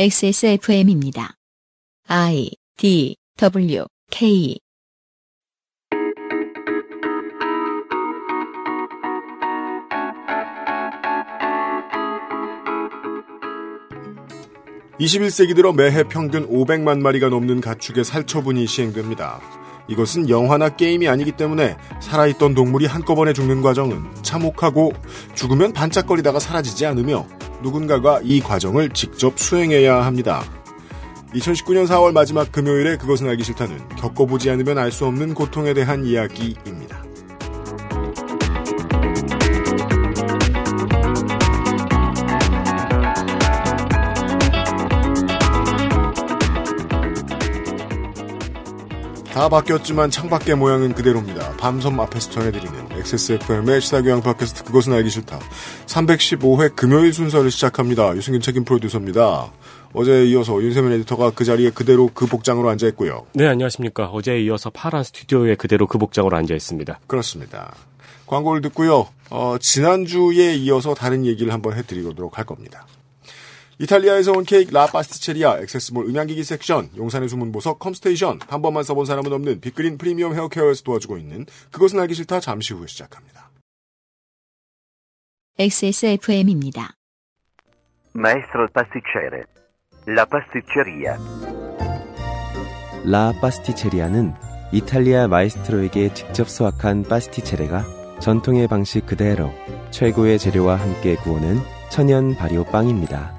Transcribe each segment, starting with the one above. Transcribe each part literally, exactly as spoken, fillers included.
엑스에스에프엠입니다. I, D, W, K 이십일 세기 들어 매해 평균 오백만 마리가 넘는 가축의 살처분이 시행됩니다. 이것은 영화나 게임이 아니기 때문에 살아있던 동물이 한꺼번에 죽는 과정은 참혹하고 죽으면 반짝거리다가 사라지지 않으며 누군가가 이 과정을 직접 수행해야 합니다. 이천십구 년 사월 마지막 금요일에 그것은 알기 싫다는 겪어보지 않으면 알 수 없는 고통에 대한 이야기입니다. 다 바뀌었지만 창밖의 모양은 그대로입니다. 밤섬 앞에서 전해드리는 엑스에스에프엠의 시사교양 팟캐스트 그것은 알기 싫다. 삼백십오 회 금요일 순서를 시작합니다. 유승균 책임 프로듀서입니다. 어제에 이어서 윤세민 에디터가 그 자리에 그대로 그 복장으로 앉아있고요. 네, 안녕하십니까. 어제에 이어서 파란 스튜디오에 그대로 그 복장으로 앉아있습니다. 그렇습니다. 광고를 듣고요. 어, 지난주에 이어서 다른 얘기를 한번 해드리도록 할 겁니다. 이탈리아에서 온 케이크 라 파스티체리아, 액세스 몰 음향기기 섹션, 용산의 숨은 보석 컴스테이션, 한 번만 써본 사람은 없는 빅그린 프리미엄 헤어케어에서 도와주고 있는 그것은 알기 싫다 잠시 후에 시작합니다. 엑스에스에프엠입니다. Maestro pasticcere, La pasticceria. 라 파스티체리아는 이탈리아 마에스트로에게 직접 수확한 파스티체레가 전통의 방식 그대로 최고의 재료와 함께 구워낸 천연 발효 빵입니다.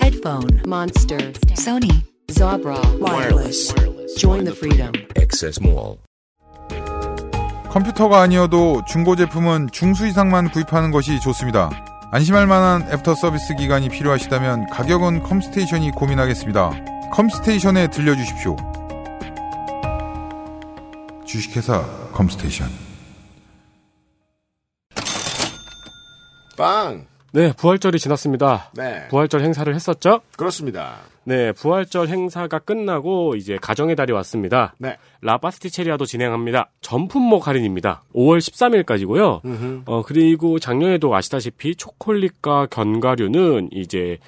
headphone, Monster, Sony, Zebra, wireless. Join the freedom. Access mall. 컴퓨터가 아니어도 중고 제품은 중수 이상만 구입하는 것이 좋습니다. 안심할 만한 애프터 서비스 기간이 필요하시다면 가격은 컴스테이션이 고민하겠습니다. 컴스테이션에 들려주십시오. 주식회사 컴스테이션. 빵! 네, 부활절이 지났습니다. 네. 부활절 행사를 했었죠? 그렇습니다. 네, 부활절 행사가 끝나고 이제 가정의 달이 왔습니다. 네. 라파스티체리아도 진행합니다. 전품목 할인입니다. 오월 십삼일까지고요. 으흠. 어, 그리고 작년에도 아시다시피 초콜릿과 견과류는 이제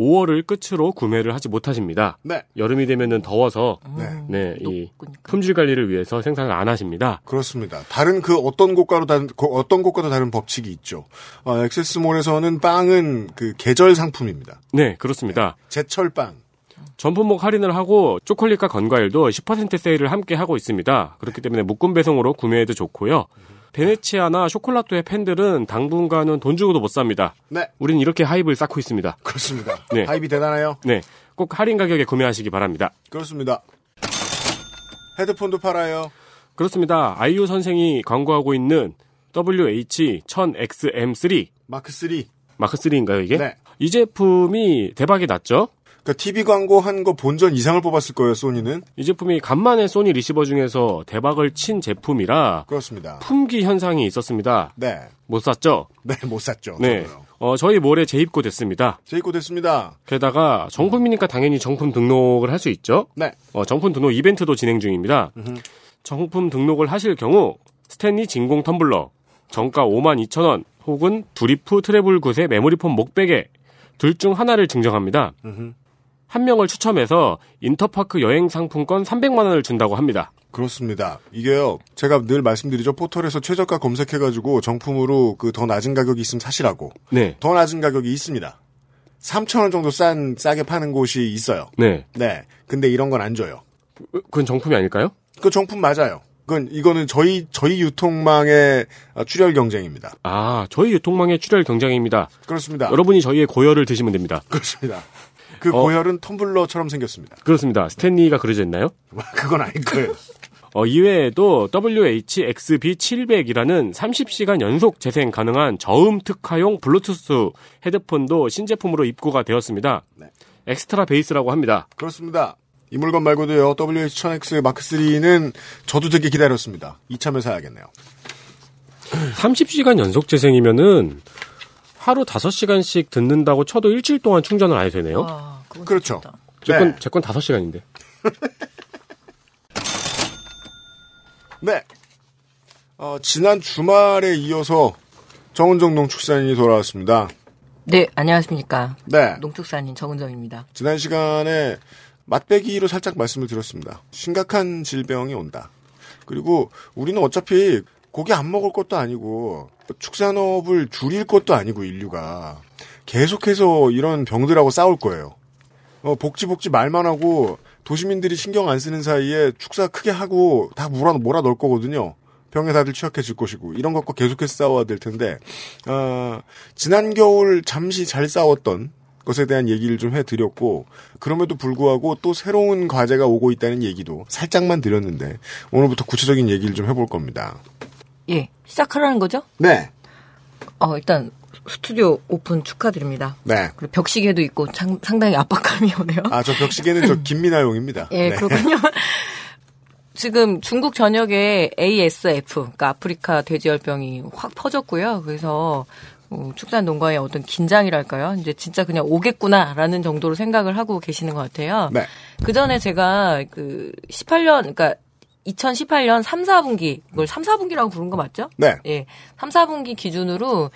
오월을 끝으로 구매를 하지 못하십니다. 네. 여름이 되면은 더워서 네. 네, 이 품질 관리를 위해서 생산을 안 하십니다. 그렇습니다. 다른 그 어떤 고가로 다른 어떤 고가도 다른 법칙이 있죠. 어, 액세스몰에서는 빵은 그 계절 상품입니다. 네, 그렇습니다. 네. 제철 빵. 전품목 할인을 하고 초콜릿과 건과일도 십 퍼센트 세일을 함께 하고 있습니다. 그렇기 때문에 묶음 배송으로 구매해도 좋고요. 베네치아나 쇼콜라토의 팬들은 당분간은 돈 주고도 못 삽니다. 네. 우리는 이렇게 하입을 쌓고 있습니다. 그렇습니다. 네. 하입이 대단해요. 네. 꼭 할인 가격에 구매하시기 바랍니다. 그렇습니다. 헤드폰도 팔아요. 그렇습니다. 아이유 선생이 광고하고 있는 더블유에이치 천엑스엠쓰리. 마크 쓰리. 마크 쓰리인가요, 이게? 네. 이 제품이 대박이 났죠? 티비 광고 한 거 본전 이상을 뽑았을 거예요, 소니는. 이 제품이 간만에 소니 리시버 중에서 대박을 친 제품이라. 그렇습니다. 품귀 현상이 있었습니다. 네. 못 샀죠? 네, 못 샀죠. 네. 어, 저희 몰에 재입고됐습니다. 재입고됐습니다. 게다가 정품이니까 당연히 정품 등록을 할 수 있죠? 네. 어, 정품 등록 이벤트도 진행 중입니다. 으흠. 정품 등록을 하실 경우 스탠리 진공 텀블러 정가 오만 이천 원 혹은 두리프 트래블 굿의 메모리폼 목베개 둘 중 하나를 증정합니다. 으흠. 한 명을 추첨해서 인터파크 여행 상품권 삼백만 원을 준다고 합니다. 그렇습니다. 이게요. 제가 늘 말씀드리죠. 포털에서 최저가 검색해가지고 정품으로 그 더 낮은 가격이 있으면 사시라고. 네. 더 낮은 가격이 있습니다. 삼천 원 정도 싼 싸게 파는 곳이 있어요. 네. 네. 근데 이런 건 안 줘요. 그건 정품이 아닐까요? 그 정품 맞아요. 그건 이거는 저희 저희 유통망의 출혈 경쟁입니다. 아, 저희 유통망의 출혈 경쟁입니다. 그렇습니다. 여러분이 저희의 고열을 드시면 됩니다. 그렇습니다. 그 어, 고열은 텀블러처럼 생겼습니다. 그렇습니다. 스탠리가 그려져 있나요? 그건 아닐 거예요. 어, 이외에도 더블유에이치 엑스비 칠백이라는 삼십 시간 연속 재생 가능한 저음 특화용 블루투스 헤드폰도 신제품으로 입고가 되었습니다. 네. 엑스트라 베이스라고 합니다. 그렇습니다. 이 물건 말고도요. 더블유에이치 천엑스 마크 쓰리는 저도 되게 기다렸습니다. 이참에 사야겠네요. 삼십 시간 연속 재생이면은 하루 다섯 시간씩 듣는다고 쳐도 일주일 동안 충전을 안 해도 되네요. 와, 그렇죠. 제 건, 제 건 다섯 시간인데. 네. 어, 지난 주말에 이어서 정은정 농축산인이 돌아왔습니다. 네, 안녕하십니까. 네. 농축산인 정은정입니다. 지난 시간에 맛배기로 살짝 말씀을 드렸습니다. 심각한 질병이 온다. 그리고 우리는 어차피 고기 안 먹을 것도 아니고 축산업을 줄일 것도 아니고 인류가 계속해서 이런 병들하고 싸울 거예요. 어, 복지복지 말만 하고 도시민들이 신경 안 쓰는 사이에 축사 크게 하고 다 몰아 넣을 거거든요. 병에 다들 취약해질 것이고 이런 것과 계속해서 싸워야 될 텐데 어, 지난 겨울 잠시 잘 싸웠던 것에 대한 얘기를 좀 해드렸고 그럼에도 불구하고 또 새로운 과제가 오고 있다는 얘기도 살짝만 드렸는데 오늘부터 구체적인 얘기를 좀 해볼 겁니다. 예, 시작하라는 거죠? 네. 어, 일단 스튜디오 오픈 축하드립니다. 네. 그리고 벽시계도 있고 참, 상당히 압박감이 오네요. 아, 저 벽시계는 저 김미나용입니다. 예, 네. 그렇군요. 지금 중국 전역에 에이에스에프, 그러니까 아프리카 돼지열병이 확 퍼졌고요. 그래서 어, 축산 농가의 어떤 긴장이랄까요? 이제 진짜 그냥 오겠구나라는 정도로 생각을 하고 계시는 것 같아요. 네. 그 전에 제가 그 십팔 년, 그러니까 이천십팔 년 삼, 사분기, 이걸 삼, 사분기라고 부른 거 맞죠? 네. 예. 삼, 사분기 기준으로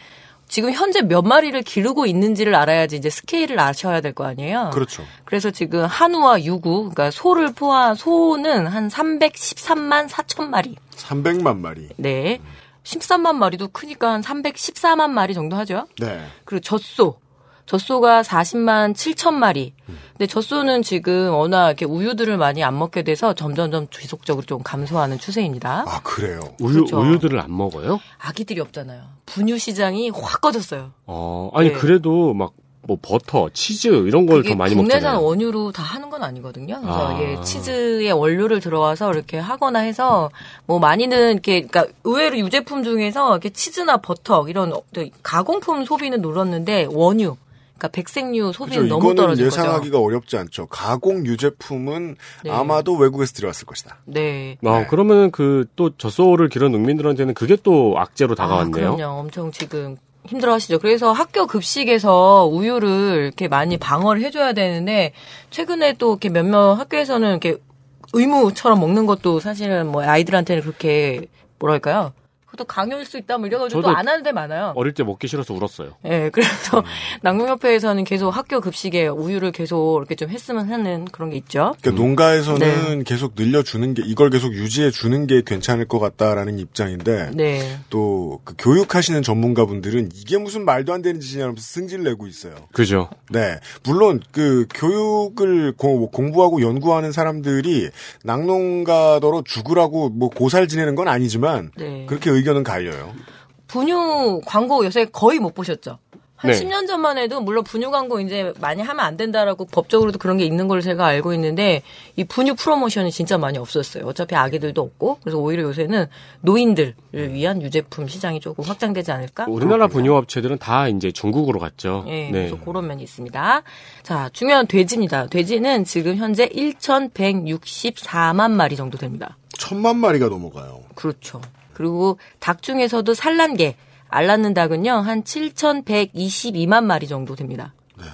지금 현재 몇 마리를 기르고 있는지를 알아야지 이제 스케일을 아셔야 될 거 아니에요? 그렇죠. 그래서 지금 한우와 유구, 그러니까 소를 포함, 소는 한 삼백십삼만 사천 마리. 삼백만 마리. 네. 십삼만 마리도 크니까 한 삼백십사만 마리 정도 하죠? 네. 그리고 젖소. 젖소가 사십만 칠천 마리. 근데 젖소는 지금 워낙 이렇게 우유들을 많이 안 먹게 돼서 점점점 지속적으로 좀 감소하는 추세입니다. 아, 그래요? 우유, 그렇죠. 우유들을 안 먹어요? 아기들이 없잖아요. 분유 시장이 확 꺼졌어요. 어, 아니, 네. 그래도 막, 뭐, 버터, 치즈, 이런 걸 더 많이 먹잖아요. 국내산 원유로 다 하는 건 아니거든요. 그래서 아. 예, 치즈의 원료를 들어와서 이렇게 하거나 해서, 뭐, 많이는 이렇게, 그러니까 의외로 유제품 중에서 이렇게 치즈나 버터, 이런 가공품 소비는 늘었는데, 원유. 그러니까 백색류 소비는 그렇죠. 너무 떨어진 거죠. 이거는 예상하기가 어렵지 않죠. 가공 유제품은 네. 아마도 외국에서 들어왔을 것이다. 네. 아, 네. 그러면 그 또 젖소를 기른 농민들한테는 그게 또 악재로 다가왔네요. 아, 그럼요. 엄청 지금 힘들어하시죠. 그래서 학교 급식에서 우유를 이렇게 많이 방어를 해줘야 되는데 최근에 또 이렇게 몇몇 학교에서는 이렇게 의무처럼 먹는 것도 사실은 뭐 아이들한테는 그렇게 뭐랄까요? 그것도 강요일 수 있다, 뭐 이래가지고 또 안 하는 데 많아요. 어릴 때 먹기 싫어서 울었어요. 예, 네, 그래서 음. 낙농협회에서는 계속 학교 급식에 우유를 계속 이렇게 좀 했으면 하는 그런 게 있죠. 그러니까 음. 농가에서는 네. 계속 늘려주는 게, 이걸 계속 유지해주는 게 괜찮을 것 같다라는 입장인데, 네. 또 그 교육하시는 전문가분들은 이게 무슨 말도 안 되는 짓이냐면서 승질 내고 있어요. 그죠. 네. 물론 그 교육을 고, 공부하고 연구하는 사람들이 낙농가더러 죽으라고 뭐 고사를 지내는 건 아니지만, 네. 그렇게 의견은 갈려요. 분유 광고 요새 거의 못 보셨죠? 한 네. 십 년 전만 해도 물론 분유 광고 이제 많이 하면 안 된다라고 법적으로도 그런 게 있는 걸 제가 알고 있는데 이 분유 프로모션이 진짜 많이 없었어요. 어차피 아기들도 없고 그래서 오히려 요새는 노인들을 위한 유제품 시장이 조금 확장되지 않을까? 우리나라 분유 업체들은 다 이제 중국으로 갔죠. 네, 네. 그래서 그런 면이 있습니다. 자, 중요한 돼지입니다. 돼지는 지금 현재 천백육십사만 마리 정도 됩니다. 천만 마리가 넘어가요. 그렇죠. 그리고 닭 중에서도 산란계, 알 낳는 닭은요, 한 칠천백이십이만 마리 정도 됩니다. 네.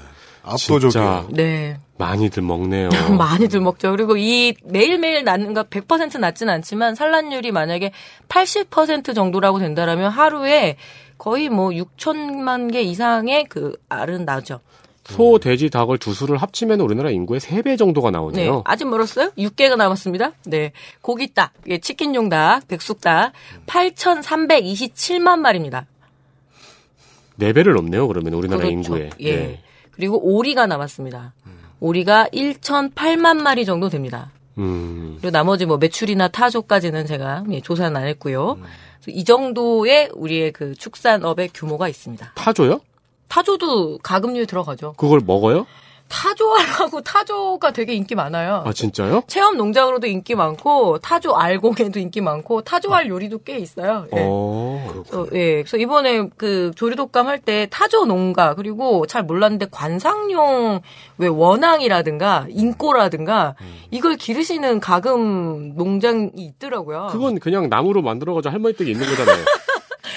압도적이에요. 네. 많이들 먹네요. 많이들 먹죠. 그리고 이 매일매일 낳는 거 백 퍼센트 낳진 않지만 산란율이 만약에 팔십 퍼센트 정도라고 된다라면 하루에 거의 뭐 육천만 개 이상의 그 알은 나죠. 소, 돼지, 닭을 두 수를 합치면 우리나라 인구의 세 배 정도가 나오네요. 네, 아직 멀었어요? 여섯 개가 남았습니다. 네, 고기 닭, 예, 치킨용 닭, 백숙 닭, 팔천삼백이십칠만 마리입니다. 네 배를 넘네요, 그러면 우리나라 그렇죠. 인구에. 예. 네. 그리고 오리가 남았습니다. 오리가 천팔만 마리 정도 됩니다. 음. 그리고 나머지 뭐 메추리나 타조까지는 제가 예, 조사는 안 했고요. 음. 이 정도의 우리의 그 축산업의 규모가 있습니다. 타조요? 타조도 가금류에 들어가죠. 그걸 먹어요? 타조알하고 타조가 되게 인기 많아요. 아, 진짜요? 체험 농장으로도 인기 많고, 타조 알공에도 인기 많고, 타조알 아. 요리도 꽤 있어요. 예. 어, 그렇군요. 그래서, 예. 그래서 이번에 그 조류독감 할 때 타조 농가, 그리고 잘 몰랐는데 관상용, 왜 원앙이라든가, 인꼬라든가, 음. 이걸 기르시는 가금 농장이 있더라고요. 그건 그냥 나무로 만들어가지고 할머니 댁에 있는 거잖아요.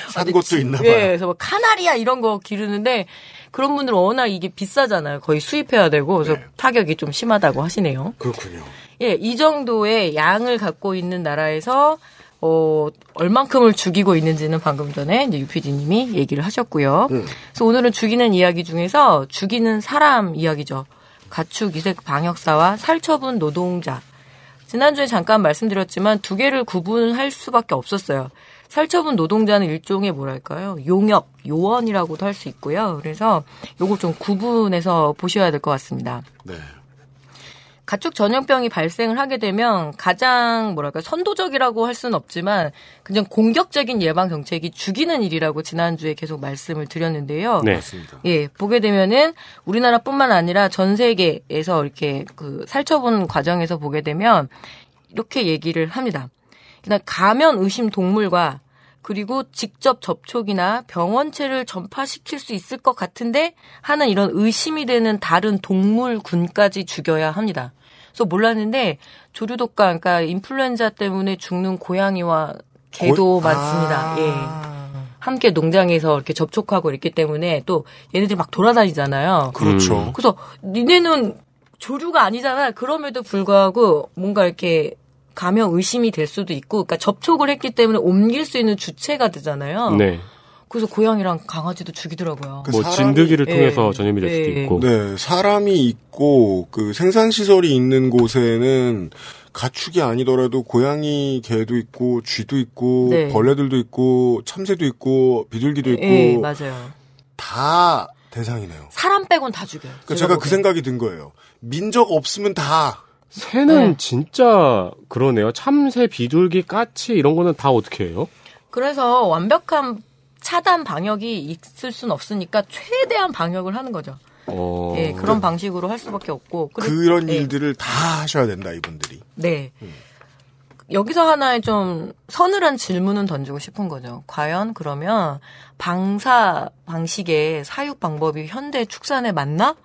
산 곳도 있나봐요. 예, 그래서 막 카나리아 이런 거 기르는데, 그런 분들은 워낙 이게 비싸잖아요. 거의 수입해야 되고, 그래서 네. 타격이 좀 심하다고 하시네요. 그렇군요. 예, 이 정도의 양을 갖고 있는 나라에서, 어, 얼만큼을 죽이고 있는지는 방금 전에 이제 유피디님이 얘기를 하셨고요. 음. 그래서 오늘은 죽이는 이야기 중에서 죽이는 사람 이야기죠. 가축, 이색, 방역사와 살처분 노동자. 지난주에 잠깐 말씀드렸지만 두 개를 구분할 수밖에 없었어요. 살처분 노동자는 일종의 뭐랄까요? 용역, 요원이라고도 할 수 있고요. 그래서 요거 좀 구분해서 보셔야 될 것 같습니다. 네. 가축 전염병이 발생을 하게 되면 가장 뭐랄까 선도적이라고 할 수는 없지만 그냥 공격적인 예방 정책이 죽이는 일이라고 지난주에 계속 말씀을 드렸는데요. 네, 맞습니다. 예, 보게 되면은 우리나라뿐만 아니라 전 세계에서 이렇게 그 살처분 과정에서 보게 되면 이렇게 얘기를 합니다. 그러니까 감염 의심 동물과 그리고 직접 접촉이나 병원체를 전파시킬 수 있을 것 같은데 하는 이런 의심이 되는 다른 동물군까지 죽여야 합니다. 그래서 몰랐는데 조류독감, 그러니까 인플루엔자 때문에 죽는 고양이와 개도 고... 많습니다. 아... 예. 함께 농장에서 이렇게 접촉하고 있기 때문에 또 얘네들이 막 돌아다니잖아요. 그렇죠. 음. 그래서 니네는 조류가 아니잖아. 그럼에도 불구하고 뭔가 이렇게 감염 의심이 될 수도 있고, 그러니까 접촉을 했기 때문에 옮길 수 있는 주체가 되잖아요. 네. 그래서 고양이랑 강아지도 죽이더라고요. 그 뭐 사람이, 진드기를 통해서 예, 전염이 될 예, 수도 있고. 네, 사람이 있고 그 생산 시설이 있는 곳에는 가축이 아니더라도 고양이, 개도 있고, 쥐도 있고, 네. 벌레들도 있고, 참새도 있고, 비둘기도 있고, 예, 맞아요. 다 대상이네요. 사람 빼곤 다 죽여요. 그러니까 제가, 제가 그 생각이 든 거예요. 민족 없으면 다. 새는 네. 진짜 그러네요. 참새, 비둘기, 까치 이런 거는 다 어떻게 해요? 그래서 완벽한 차단 방역이 있을 순 없으니까 최대한 방역을 하는 거죠. 어... 네, 그런 네. 방식으로 할 수밖에 없고. 그런 네. 일들을 다 하셔야 된다, 이분들이. 네. 음. 여기서 하나의 좀 서늘한 질문은 던지고 싶은 거죠. 과연 그러면 방사 방식의 사육 방법이 현대 축산에 맞나?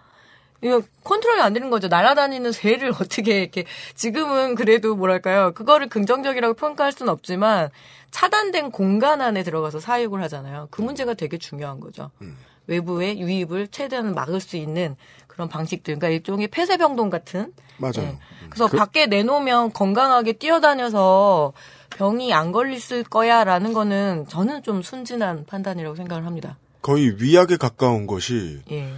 이거 컨트롤이 안 되는 거죠. 날아다니는 새를 어떻게 이렇게 지금은 그래도 뭐랄까요. 그거를 긍정적이라고 평가할 수는 없지만 차단된 공간 안에 들어가서 사육을 하잖아요. 그 문제가 되게 중요한 거죠. 음. 외부의 유입을 최대한 막을 수 있는 그런 방식들. 그러니까 일종의 폐쇄병동 같은. 맞아요. 네. 그래서 그... 밖에 내놓으면 건강하게 뛰어다녀서 병이 안 걸렸을 거야라는 거는 저는 좀 순진한 판단이라고 생각을 합니다. 거의 위약에 가까운 것이. 예.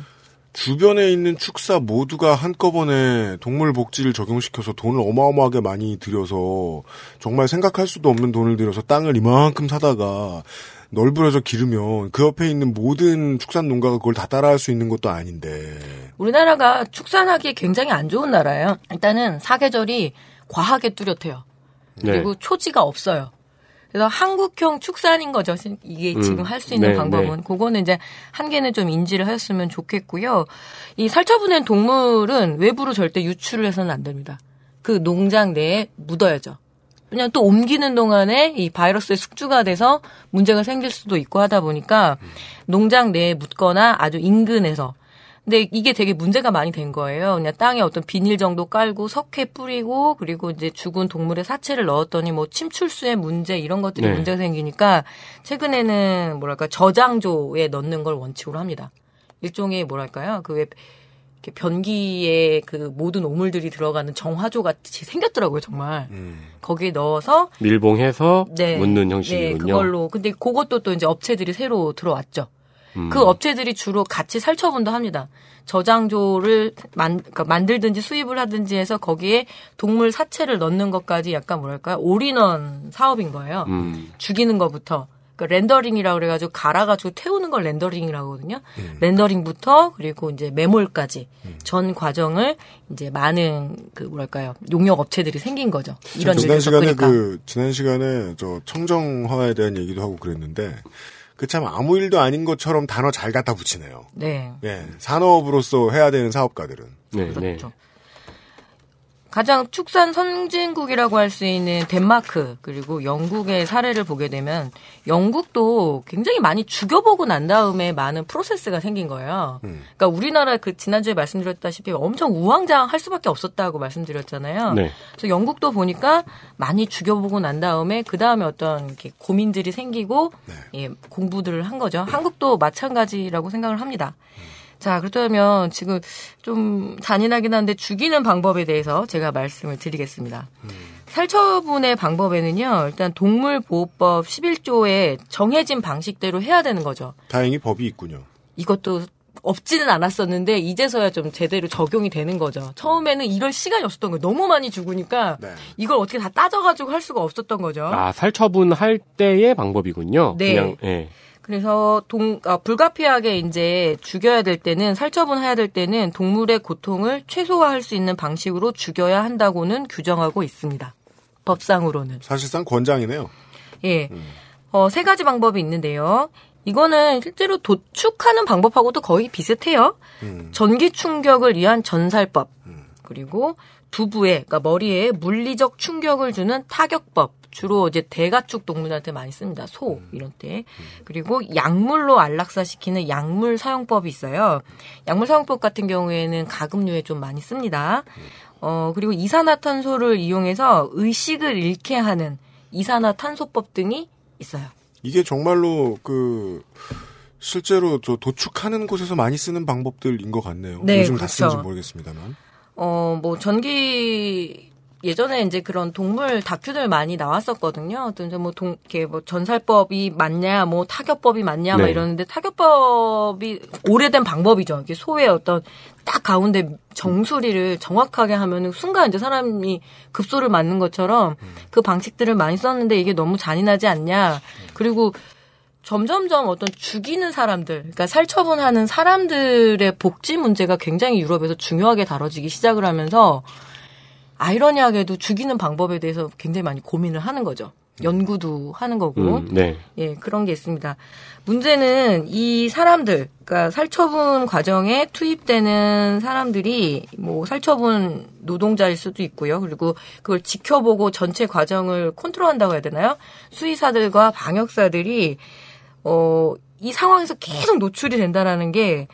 주변에 있는 축사 모두가 한꺼번에 동물 복지를 적용시켜서 돈을 어마어마하게 많이 들여서 정말 생각할 수도 없는 돈을 들여서 땅을 이만큼 사다가 널브러져 기르면 그 옆에 있는 모든 축산 농가가 그걸 다 따라할 수 있는 것도 아닌데. 우리나라가 축산하기에 굉장히 안 좋은 나라예요. 일단은 사계절이 과하게 뚜렷해요. 네. 그리고 초지가 없어요. 그래서 한국형 축산인 거죠. 이게 음, 지금 할 수 있는 네, 방법은. 네. 그거는 이제 한계는 좀 인지를 하셨으면 좋겠고요. 이 살처분된 동물은 외부로 절대 유출을 해서는 안 됩니다. 그 농장 내에 묻어야죠. 왜냐하면 또 옮기는 동안에 이 바이러스의 숙주가 돼서 문제가 생길 수도 있고 하다 보니까 농장 내에 묻거나 아주 인근에서. 근데 이게 되게 문제가 많이 된 거예요. 그냥 땅에 어떤 비닐 정도 깔고 석회 뿌리고 그리고 이제 죽은 동물의 사체를 넣었더니 뭐 침출수의 문제 이런 것들이 네. 문제가 생기니까 최근에는 뭐랄까 저장조에 넣는 걸 원칙으로 합니다. 일종의 뭐랄까요? 그 왜 변기에 그 모든 오물들이 들어가는 정화조 같이 생겼더라고요, 정말. 음. 거기에 넣어서 밀봉해서 네. 묻는 형식이군요. 네, 그걸로. 근데 그것도 또 이제 업체들이 새로 들어왔죠. 그 업체들이 주로 같이 살처분도 합니다. 저장조를 만, 그러니까 만들든지 수입을 하든지 해서 거기에 동물 사체를 넣는 것까지 약간 뭐랄까요? 올인원 사업인 거예요. 음. 죽이는 것부터. 그러니까 렌더링이라고 그래가지고 갈아가지고 태우는 걸 렌더링이라고 하거든요. 음. 렌더링부터 그리고 이제 매몰까지 음. 전 과정을 이제 많은 그 뭐랄까요? 용역 업체들이 생긴 거죠. 이런 지난 시간에 그 지난 시간에 저 청정화에 대한 얘기도 하고 그랬는데. 그 참 아무 일도 아닌 것처럼 단어 잘 갖다 붙이네요. 네. 예, 산업으로서 해야 되는 사업가들은. 네, 그렇죠. 네. 가장 축산 선진국이라고 할 수 있는 덴마크 그리고 영국의 사례를 보게 되면 영국도 굉장히 많이 죽여보고 난 다음에 많은 프로세스가 생긴 거예요. 음. 그러니까 우리나라 그 지난주에 말씀드렸다시피 엄청 우왕좌왕할 수밖에 없었다고 말씀드렸잖아요. 네. 그래서 영국도 보니까 많이 죽여보고 난 다음에 그 다음에 어떤 이렇게 고민들이 생기고 네. 예, 공부들을 한 거죠. 네. 한국도 마찬가지라고 생각을 합니다. 음. 자, 그렇다면 지금 좀 잔인하긴 한데 죽이는 방법에 대해서 제가 말씀을 드리겠습니다. 음. 살처분의 방법에는요. 일단 동물보호법 십일 조에 정해진 방식대로 해야 되는 거죠. 다행히 법이 있군요. 이것도 없지는 않았었는데 이제서야 좀 제대로 적용이 되는 거죠. 처음에는 이럴 시간이 없었던 거예요. 너무 많이 죽으니까 네. 이걸 어떻게 다 따져가지고 할 수가 없었던 거죠. 아, 살처분할 때의 방법이군요. 네. 그냥, 네. 그래서 동, 아, 불가피하게 이제 죽여야 될 때는 살처분해야 될 때는 동물의 고통을 최소화할 수 있는 방식으로 죽여야 한다고는 규정하고 있습니다. 법상으로는. 사실상 권장이네요. 예. 음. 어, 세 가지 방법이 있는데요. 이거는 실제로 도축하는 방법하고도 거의 비슷해요. 음. 전기 충격을 위한 전살법. 음. 그리고 두부에, 그러니까 머리에 물리적 충격을 주는 타격법. 주로 이제 대가축 동물한테 많이 씁니다. 소 이런 때. 그리고 약물로 안락사시키는 약물 사용법이 있어요. 약물 사용법 같은 경우에는 가금류에 좀 많이 씁니다. 어 그리고 이산화탄소를 이용해서 의식을 잃게 하는 이산화탄소법 등이 있어요. 이게 정말로 그 실제로 저 도축하는 곳에서 많이 쓰는 방법들인 것 같네요. 네, 요즘 그렇죠. 다 쓰는지 모르겠습니다만. 어 뭐 전기 예전에 이제 그런 동물 다큐들 많이 나왔었거든요. 또 이제 뭐 동, 이렇게 뭐 전살법이 맞냐, 뭐 타격법이 맞냐, 네. 막 이러는데 타격법이 오래된 방법이죠. 이게 소의 어떤 딱 가운데 정수리를 정확하게 하면은 순간 이제 사람이 급소를 맞는 것처럼 그 방식들을 많이 썼는데 이게 너무 잔인하지 않냐. 그리고 점점점 어떤 죽이는 사람들, 그러니까 살처분하는 사람들의 복지 문제가 굉장히 유럽에서 중요하게 다뤄지기 시작을 하면서 아이러니하게도 죽이는 방법에 대해서 굉장히 많이 고민을 하는 거죠. 연구도 하는 거고. 음, 네. 예, 그런 게 있습니다. 문제는 이 사람들, 그러니까 살처분 과정에 투입되는 사람들이 뭐 살처분 노동자일 수도 있고요. 그리고 그걸 지켜보고 전체 과정을 컨트롤한다고 해야 되나요? 수의사들과 방역사들이 어, 이 상황에서 계속 노출이 된다라는 게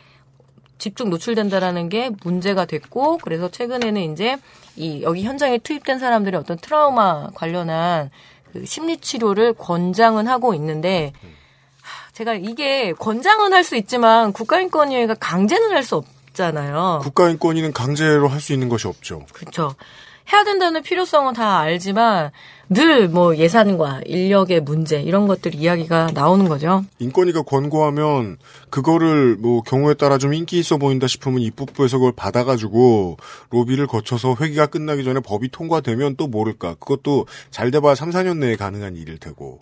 집중 노출된다라는 게 문제가 됐고 그래서 최근에는 이제 이 여기 현장에 투입된 사람들의 어떤 트라우마 관련한 그 심리 치료를 권장은 하고 있는데 제가 이게 권장은 할 수 있지만 국가인권위원회가 강제는 할 수 없잖아요. 국가인권위는 강제로 할 수 있는 것이 없죠. 그렇죠. 해야 된다는 필요성은 다 알지만 늘 뭐 예산과 인력의 문제 이런 것들 이야기가 나오는 거죠. 인권위가 권고하면 그거를 뭐 경우에 따라 좀 인기 있어 보인다 싶으면 입법부에서 그걸 받아가지고 로비를 거쳐서 회기가 끝나기 전에 법이 통과되면 또 모를까. 그것도 잘 돼봐야 삼, 사 년 내에 가능한 일일 테고.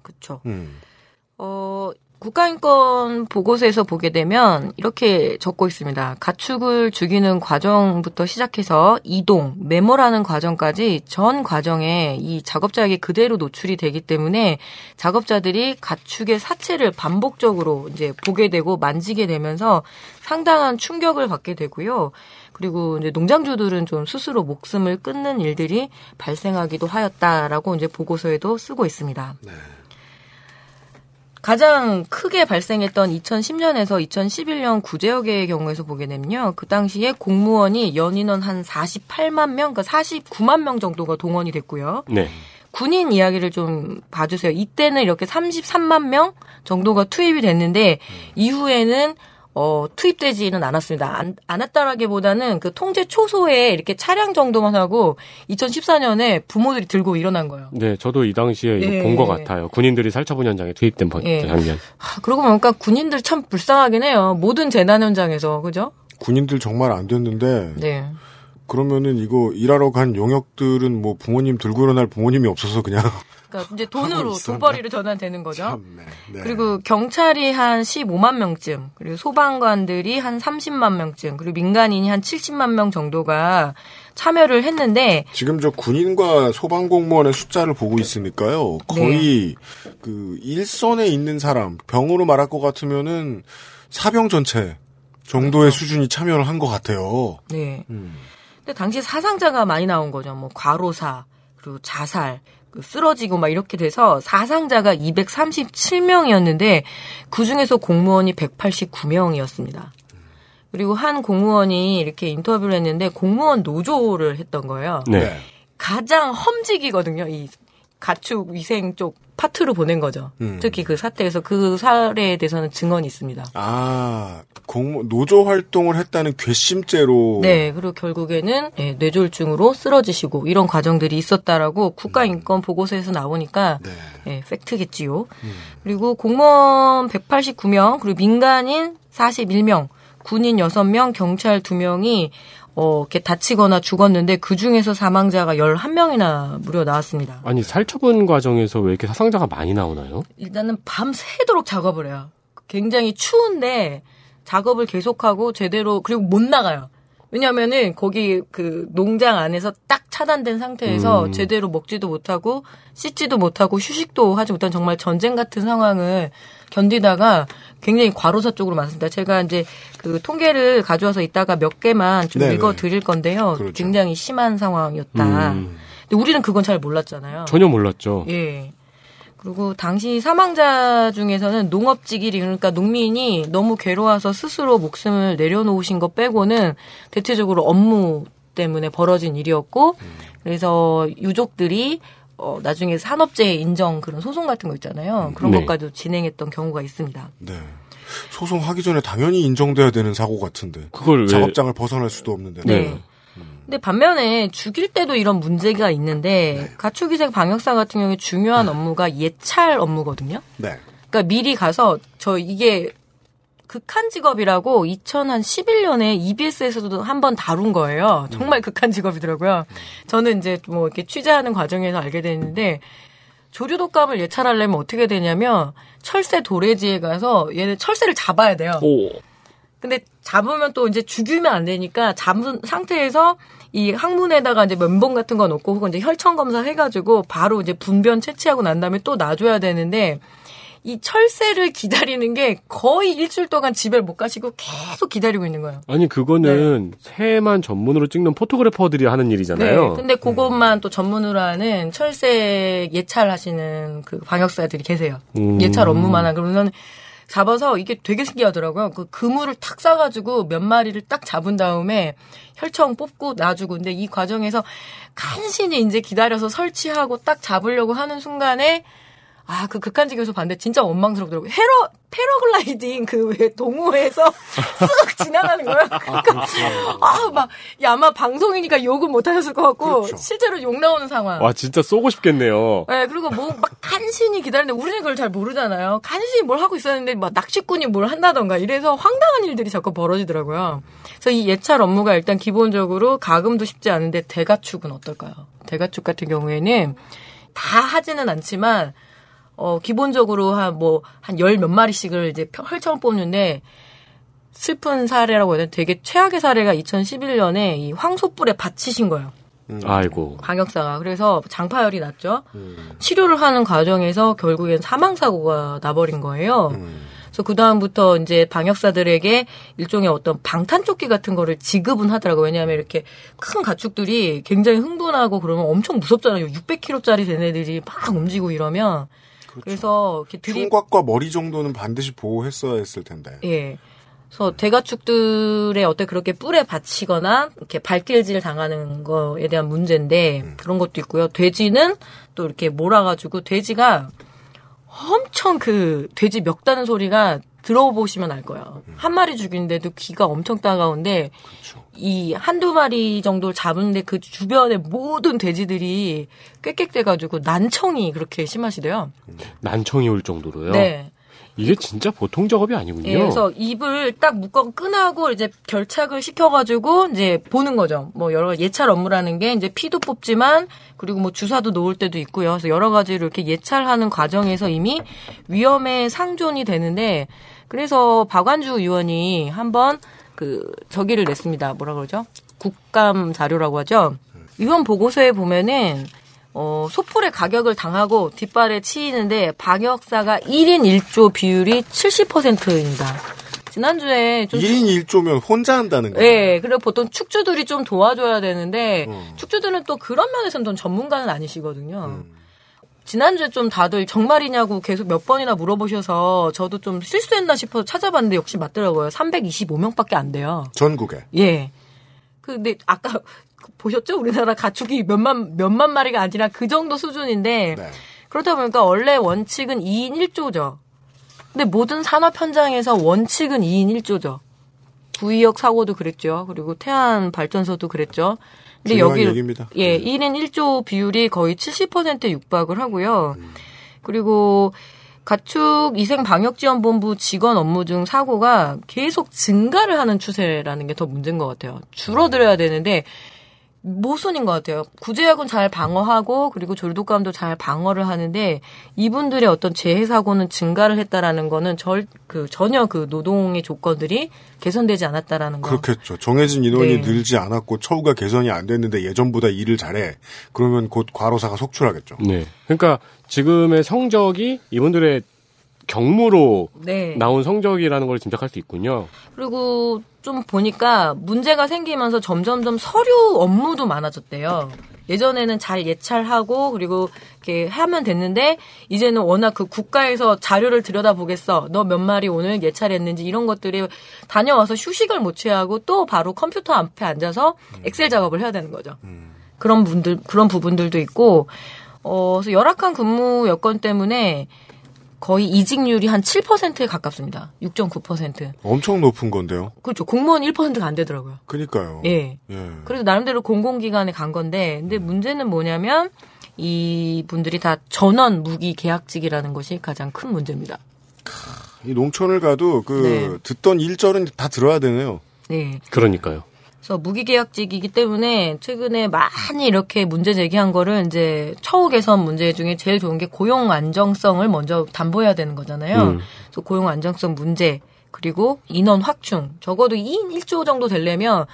그렇죠. 음. 어... 국가인권 보고서에서 보게 되면 이렇게 적고 있습니다. 가축을 죽이는 과정부터 시작해서 이동, 매몰하는 과정까지 전 과정에 이 작업자에게 그대로 노출이 되기 때문에 작업자들이 가축의 사체를 반복적으로 이제 보게 되고 만지게 되면서 상당한 충격을 받게 되고요. 그리고 이제 농장주들은 좀 스스로 목숨을 끊는 일들이 발생하기도 하였다라고 이제 보고서에도 쓰고 있습니다. 네. 가장 크게 발생했던 이천십 년에서 이천십일 년 구제역의 경우에서 보게 되면요. 그 당시에 공무원이 연인원 한 사십팔만 명, 그러니까 사십구만 명 정도가 동원이 됐고요. 네. 군인 이야기를 좀 봐주세요. 이때는 이렇게 삼십삼만 명 정도가 투입이 됐는데 이후에는 어, 투입되지는 않았습니다. 안, 않았다라기보다는 그 통제 초소에 이렇게 차량 정도만 하고 이천십사 년에 부모들이 들고 일어난 거예요. 네, 저도 이 당시에 네. 본 것 같아요. 군인들이 살처분 현장에 투입된 네. 장면. 아, 그러고 보니까 군인들 참 불쌍하긴 해요. 모든 재난 현장에서, 그죠? 군인들 정말 안 됐는데. 네. 그러면은 이거 일하러 간 용역들은 뭐 부모님 들고 일어날 부모님이 없어서 그냥. 그러니까 이제 돈으로 돈벌이로 전환되는 거죠. 참네. 네. 그리고 경찰이 한 십오만 명쯤, 그리고 소방관들이 한 삼십만 명쯤, 그리고 민간인이 한 칠십만 명 정도가 참여를 했는데 지금 저 군인과 소방공무원의 숫자를 보고 있으니까요. 거의 네. 그 일선에 있는 사람 병으로 말할 것 같으면은 사병 전체. 정도의 수준이 참여를 한 것 같아요. 네. 음. 근데 당시 사상자가 많이 나온 거죠. 뭐 과로사, 그리고 자살, 쓰러지고 막 이렇게 돼서 사상자가 이백삼십칠 명이었는데 그중에서 공무원이 백팔십구 명이었습니다. 그리고 한 공무원이 이렇게 인터뷰를 했는데 공무원 노조를 했던 거예요. 네. 가장 험직이거든요. 이 가축 위생 쪽 파트로 보낸 거죠. 음. 특히 그 사태에서 그 사례에 대해서는 증언이 있습니다. 아, 공무 노조 활동을 했다는 괘씸죄로. 네, 그리고 결국에는 네, 뇌졸중으로 쓰러지시고 이런 과정들이 있었다라고 국가인권 보고서에서 나오니까 네. 네, 팩트겠지요. 음. 그리고 공무원 백팔십구 명, 그리고 민간인 사십일 명, 군인 여섯 명, 경찰 두 명이 어, 이렇게 다치거나 죽었는데 그 중에서 사망자가 열한 명이나 무려 나왔습니다. 아니, 살처분 과정에서 왜 이렇게 사상자가 많이 나오나요? 일단은 밤새도록 작업을 해요. 굉장히 추운데 작업을 계속하고 제대로, 그리고 못 나가요. 왜냐면은 거기 그 농장 안에서 딱 차단된 상태에서 음. 제대로 먹지도 못하고 씻지도 못하고 휴식도 하지 못한 정말 전쟁 같은 상황을 견디다가 굉장히 과로사 쪽으로 많습니다. 제가 이제 그 통계를 가져와서 이따가 몇 개만 좀 네네. 읽어드릴 건데요. 그렇죠. 굉장히 심한 상황이었다. 음. 근데 우리는 그건 잘 몰랐잖아요. 전혀 몰랐죠. 예. 그리고 당시 사망자 중에서는 농업지기리, 그러니까 농민이 너무 괴로워서 스스로 목숨을 내려놓으신 것 빼고는 대체적으로 업무 때문에 벌어진 일이었고, 그래서 유족들이 어, 나중에 산업재해 인정 그런 소송 같은 거 있잖아요. 그런 네. 것까지도 진행했던 경우가 있습니다. 네. 소송하기 전에 당연히 인정돼야 되는 사고 같은데. 그걸 작업장을 왜... 벗어날 수도 없는데. 네. 네. 근데 반면에 죽일 때도 이런 문제가 있는데 네. 가축위생 방역사 같은 경우에 중요한 네. 업무가 예찰 업무거든요. 네. 그러니까 미리 가서 저 이게 극한 직업이라고 이천십일 년에 이비에스에서도 한번 다룬 거예요. 정말 음. 극한 직업이더라고요. 저는 이제 뭐 이렇게 취재하는 과정에서 알게 됐는데 조류 독감을 예찰하려면 어떻게 되냐면 철새 도래지에 가서 얘는 철새를 잡아야 돼요. 오. 근데 잡으면 또 이제 죽이면 안 되니까 잡은 상태에서 이 항문에다가 이제 면봉 같은 거 넣고 혹은 이제 혈청 검사 해가지고 바로 이제 분변 채취하고 난 다음에 또 놔줘야 되는데 이 철새를 기다리는 게 거의 일주일 동안 집에 못 가시고 계속 기다리고 있는 거예요. 아니 그거는 네. 새만 전문으로 찍는 포토그래퍼들이 하는 일이잖아요. 네. 근데 그것만 음. 또 전문으로 하는 철새 예찰하시는 그 방역사들이 계세요. 음. 예찰 업무만 한 그러면. 잡아서 이게 되게 신기하더라고요. 그 그물을 탁 싸가지고 몇 마리를 딱 잡은 다음에 혈청 뽑고 놔주고 근데 이 과정에서 간신히 이제 기다려서 설치하고 딱 잡으려고 하는 순간에 아, 그 극한 직업에서 봤는데 진짜 원망스럽더라고요. 헤러, 패러글라이딩 그 왜 동호회에서 쓱 지나가는 거예요. 그러니까 아, 막 야, 아마 방송이니까 욕은 못 하셨을 것 같고 그렇죠. 실제로 욕 나오는 상황. 와, 진짜 쏘고 싶겠네요. 네, 그리고 뭐 막 간신히 기다리는데 우리는 그걸 잘 모르잖아요. 간신히 뭘 하고 있었는데 막 낚시꾼이 뭘 한다던가 이래서 황당한 일들이 자꾸 벌어지더라고요. 그래서 이 예찰 업무가 일단 기본적으로 가금도 쉽지 않은데 대가축은 어떨까요? 대가축 같은 경우에는 다 하지는 않지만 어, 기본적으로 한, 뭐, 한 열 몇 마리씩을 이제 혈청을 뽑는데, 슬픈 사례라고 해야 되나? 되게 최악의 사례가 이천십일 년에 이 황소뿔에 받치신 거예요. 음. 아이고. 방역사가. 그래서 장파열이 났죠. 음. 치료를 하는 과정에서 결국엔 사망사고가 나버린 거예요. 음. 그래서 그다음부터 이제 방역사들에게 일종의 어떤 방탄조끼 같은 거를 지급은 하더라고요. 왜냐하면 이렇게 큰 가축들이 굉장히 흥분하고 그러면 엄청 무섭잖아요. 육백 킬로그램짜리 된 애들이 막 움직이고 이러면. 그래서 이렇게 드립... 흉곽과 머리 정도는 반드시 보호했어야 했을 텐데. 예. 그래서 대가축들의 어떻게 그렇게 뿔에 받치거나 이렇게 발길질 당하는 거에 대한 문제인데 음. 그런 것도 있고요. 돼지는 또 이렇게 몰아가지고 돼지가 엄청 그 돼지 멱다는 소리가 들어보시면 알 거예요. 음. 한 마리 죽이는데도 귀가 엄청 따가운데 그렇죠. 이 한두 마리 정도를 잡는데 그 주변의 모든 돼지들이 꽥꽥대가지고 난청이 그렇게 심하시대요. 음. 난청이 올 정도로요? 네. 이게 진짜 보통 작업이 아니군요. 예, 그래서 입을 딱 묶어 끈하고 이제 결착을 시켜가지고 이제 보는 거죠. 뭐 여러 가지 예찰 업무라는 게 이제 피도 뽑지만 그리고 뭐 주사도 놓을 때도 있고요. 그래서 여러 가지로 이렇게 예찰하는 과정에서 이미 위험의 상존이 되는데 그래서 박완주 의원이 한번 그 저기를 냈습니다. 뭐라 그러죠? 국감 자료라고 하죠. 의원 보고서에 보면은 어, 소뿔의 가격을 당하고 뒷발에 치이는데 방역사가 일 인 일 조 비율이 칠십 퍼센트입니다. 지난주에 좀 일 인 일 조면 혼자 한다는 거예요. 네. 그리고 보통 축주들이 좀 도와줘야 되는데 어. 축주들은 또 그런 면에서는 전문가는 아니시거든요. 음. 지난주에 좀 다들 정말이냐고 계속 몇 번이나 물어보셔서 저도 좀 실수했나 싶어서 찾아봤는데 역시 맞더라고요. 삼백이십오 명밖에 안 돼요. 전국에? 예. 근데 아까 보셨죠? 우리나라 가축이 몇만, 몇만 마리가 아니라 그 정도 수준인데 네. 그렇다 보니까 원래 원칙은 이 인 일 조죠. 근데 모든 산업 현장에서 원칙은 이 인 일 조죠. 구의역 사고도 그랬죠. 그리고 태안 발전소도 그랬죠. 근데 여기 예, 일 인 일 조 비율이 거의 칠십 퍼센트 육박을 하고요. 음. 그리고 가축위생방역지원본부 직원 업무 중 사고가 계속 증가를 하는 추세라는 게 더 문제인 것 같아요. 줄어들어야 되는데 모순인 것 같아요. 구제역은 잘 방어하고 그리고 졸독감도 잘 방어를 하는데 이분들의 어떤 재해 사고는 증가를 했다라는 거는 절, 그 전혀 그 노동의 조건들이 개선되지 않았다라는 거. 그렇겠죠. 정해진 인원이 네. 늘지 않았고 처우가 개선이 안 됐는데 예전보다 일을 잘해. 그러면 곧 과로사가 속출하겠죠. 네. 그러니까 지금의 성적이 이분들의 경무로 네. 나온 성적이라는 걸 짐작할 수 있군요. 그리고 좀 보니까 문제가 생기면서 점점점 서류 업무도 많아졌대요. 예전에는 잘 예찰하고 그리고 이렇게 하면 됐는데 이제는 워낙 그 국가에서 자료를 들여다보겠어. 너 몇 마리 오늘 예찰했는지 이런 것들이 다녀와서 휴식을 못 취하고 또 바로 컴퓨터 앞에 앉아서 엑셀 작업을 해야 되는 거죠. 그런 분들 그런 부분들도 있고 어, 그래서 열악한 근무 여건 때문에 거의 이직률이 한 칠 퍼센트에 가깝습니다. 육 점 구 퍼센트. 엄청 높은 건데요. 그렇죠. 공무원 일 퍼센트가 안 되더라고요. 그러니까요. 예. 예. 그래서 나름대로 공공기관에 간 건데 근데 문제는 뭐냐면 이 분들이 다 전원 무기 계약직이라는 것이 가장 큰 문제입니다. 이 농촌을 가도 그 네. 듣던 일절은 다 들어야 되네요. 네. 그러니까요. 그래서 무기계약직이기 때문에 최근에 많이 이렇게 문제 제기한 거를 이제 처우 개선 문제 중에 제일 좋은 게 고용 안정성을 먼저 담보해야 되는 거잖아요. 음. 그래서 고용 안정성 문제 그리고 인원 확충 적어도 이 인 일 조 정도 되려면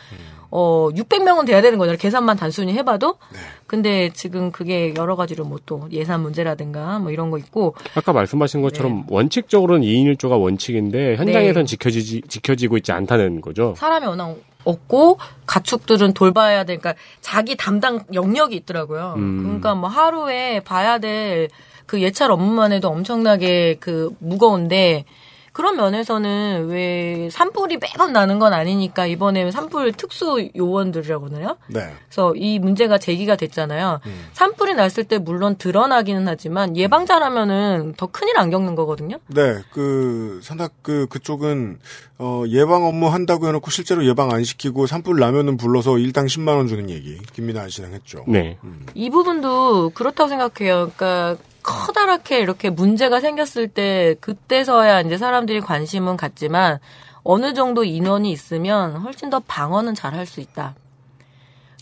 어 육백 명은 돼야 되는 거잖아요. 계산만 단순히 해봐도. 네. 근데 지금 그게 여러 가지로 뭐 또 예산 문제라든가 뭐 이런 거 있고. 아까 말씀하신 것처럼 네. 원칙적으로는 이 인 일 조가 원칙인데 현장에선 네. 지켜지지 지켜지고 있지 않다는 거죠. 사람이 워낙 없고 가축들은 돌봐야 되니까 자기 담당 영역이 있더라고요. 음. 그러니까 뭐 하루에 봐야 될 그 예찰 업무만 해도 엄청나게 그 무거운데 그런 면에서는 왜 산불이 매번 나는 건 아니니까 이번에 산불 특수 요원들이라고 하나요? 네. 그래서 이 문제가 제기가 됐잖아요. 음. 산불이 났을 때 물론 드러나기는 하지만 예방자라면은 더 큰일 안 겪는 거거든요. 네, 그 산악 그 그쪽은 어, 예방 업무 한다고 해놓고 실제로 예방 안 시키고 산불 나면은 불러서 일당 십만 원 주는 얘기 김미나 씨랑 했죠. 네. 음. 이 부분도 그렇다고 생각해요. 그러니까. 커다랗게 이렇게 문제가 생겼을 때 그때서야 이제 사람들이 관심은 갖지만 어느 정도 인원이 있으면 훨씬 더 방어는 잘 할 수 있다.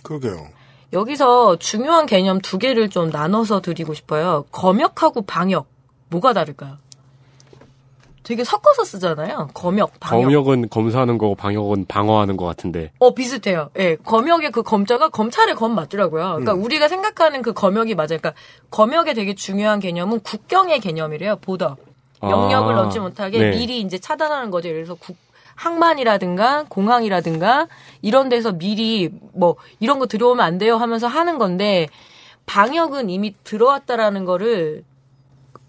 그러게요. 여기서 중요한 개념 두 개를 좀 나눠서 드리고 싶어요. 검역하고 방역. 뭐가 다를까요? 되게 섞어서 쓰잖아요. 검역, 방역. 검역은 검사하는 거고 방역은 방어하는 것 같은데. 어, 비슷해요. 예. 검역의 그 검자가 검찰의 검 맞더라고요. 그러니까 음. 우리가 생각하는 그 검역이 맞아요. 그러니까 검역의 되게 중요한 개념은 국경의 개념이래요. 보더. 아. 영역을 넘지 못하게 네. 미리 이제 차단하는 거죠. 예를 들어서 국, 항만이라든가 공항이라든가 이런 데서 미리 뭐 이런 거 들어오면 안 돼요 하면서 하는 건데 방역은 이미 들어왔다라는 거를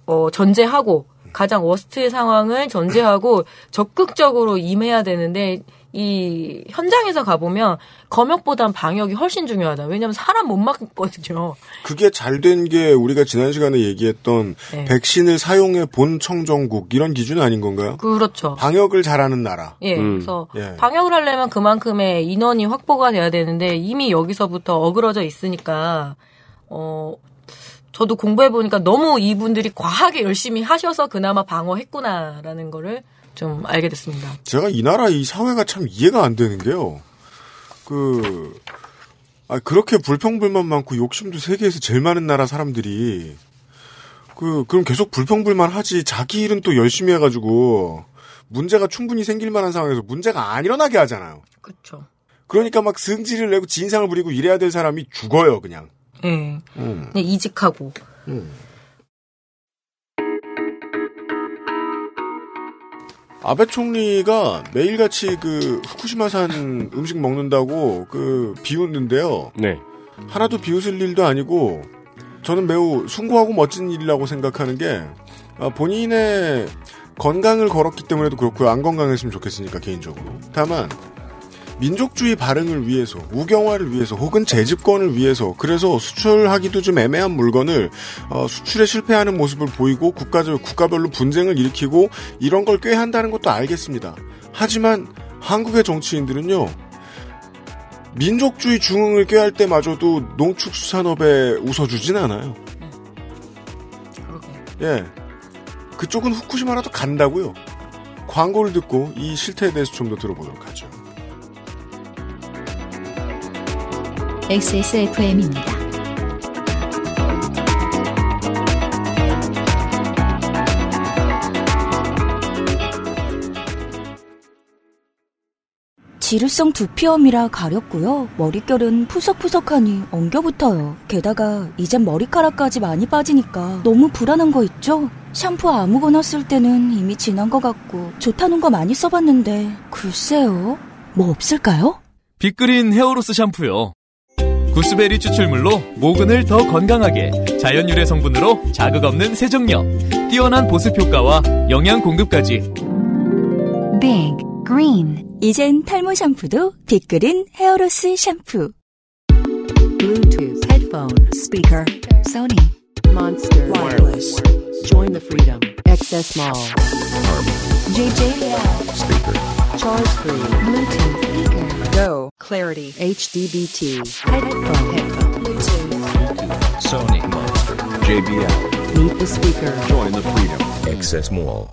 어, 전제하고 가장 워스트의 상황을 전제하고 적극적으로 임해야 되는데 이 현장에서 가보면 검역보단 방역이 훨씬 중요하다. 왜냐하면 사람 못 막거든요. 그게 잘 된 게 우리가 지난 시간에 얘기했던 네. 백신을 사용해 본 청정국 이런 기준 아닌 건가요? 그렇죠. 방역을 잘하는 나라. 예, 음. 그래서 예. 방역을 하려면 그만큼의 인원이 확보가 돼야 되는데 이미 여기서부터 어그러져 있으니까 어. 저도 공부해보니까 너무 이분들이 과하게 열심히 하셔서 그나마 방어했구나라는 거를 좀 알게 됐습니다. 제가 이 나라 이 사회가 참 이해가 안 되는 게요. 그, 아, 그렇게 불평불만 많고 욕심도 세계에서 제일 많은 나라 사람들이 그, 그럼 계속 불평불만 하지 자기 일은 또 열심히 해가지고 문제가 충분히 생길 만한 상황에서 문제가 안 일어나게 하잖아요. 그렇죠. 그러니까 막 승질을 내고 진상을 부리고 이래야 될 사람이 죽어요, 그냥. 예. 음. 그냥 이직하고. 음. 아베 총리가 매일같이 그 후쿠시마산 음식 먹는다고 그 비웃는데요. 네. 하나도 비웃을 일도 아니고 저는 매우 숭고하고 멋진 일이라고 생각하는 게 본인의 건강을 걸었기 때문에도 그렇고요. 안 건강했으면 좋겠으니까 개인적으로. 다만 민족주의 발흥을 위해서, 우경화를 위해서, 혹은 재집권을 위해서, 그래서 수출하기도 좀 애매한 물건을 어, 수출에 실패하는 모습을 보이고 국가별, 국가별로 분쟁을 일으키고 이런 걸 꾀한다는 것도 알겠습니다. 하지만 한국의 정치인들은요. 민족주의 중흥을 꾀할 때마저도 농축수산업에 웃어주진 않아요. 예, 그쪽은 후쿠시마라도 간다고요. 광고를 듣고 이 실태에 대해서 좀 더 들어보도록 하죠. 엑스에스에프엠입니다. 지루성 두피염이라 가렵고요. 머릿결은 푸석푸석하니 엉겨붙어요. 게다가 이젠 머리카락까지 많이 빠지니까 너무 불안한 거 있죠? 샴푸 아무거나 쓸 때는 이미 지난 것 같고 좋다는 거 많이 써봤는데 글쎄요. 뭐 없을까요? 빅그린 헤어로스 샴푸요. 구스베리 추출물로 모근을 더 건강하게, 자연 유래 성분으로 자극 없는 세정력, 뛰어난 보습 효과와 영양 공급까지. Big Green. 이젠 탈모 샴푸도 빅그린 헤어로스 샴푸. Bluetooth headphone speaker Sony Monster wireless. Join the freedom. Access mall. 제이제이엘 speaker. Charge free Bluetooth speaker. Go Clarity 에이치디비티 headphone headphone Bluetooth Sony Monster 제이비엘 Meet the speaker. Join the freedom. Access mall.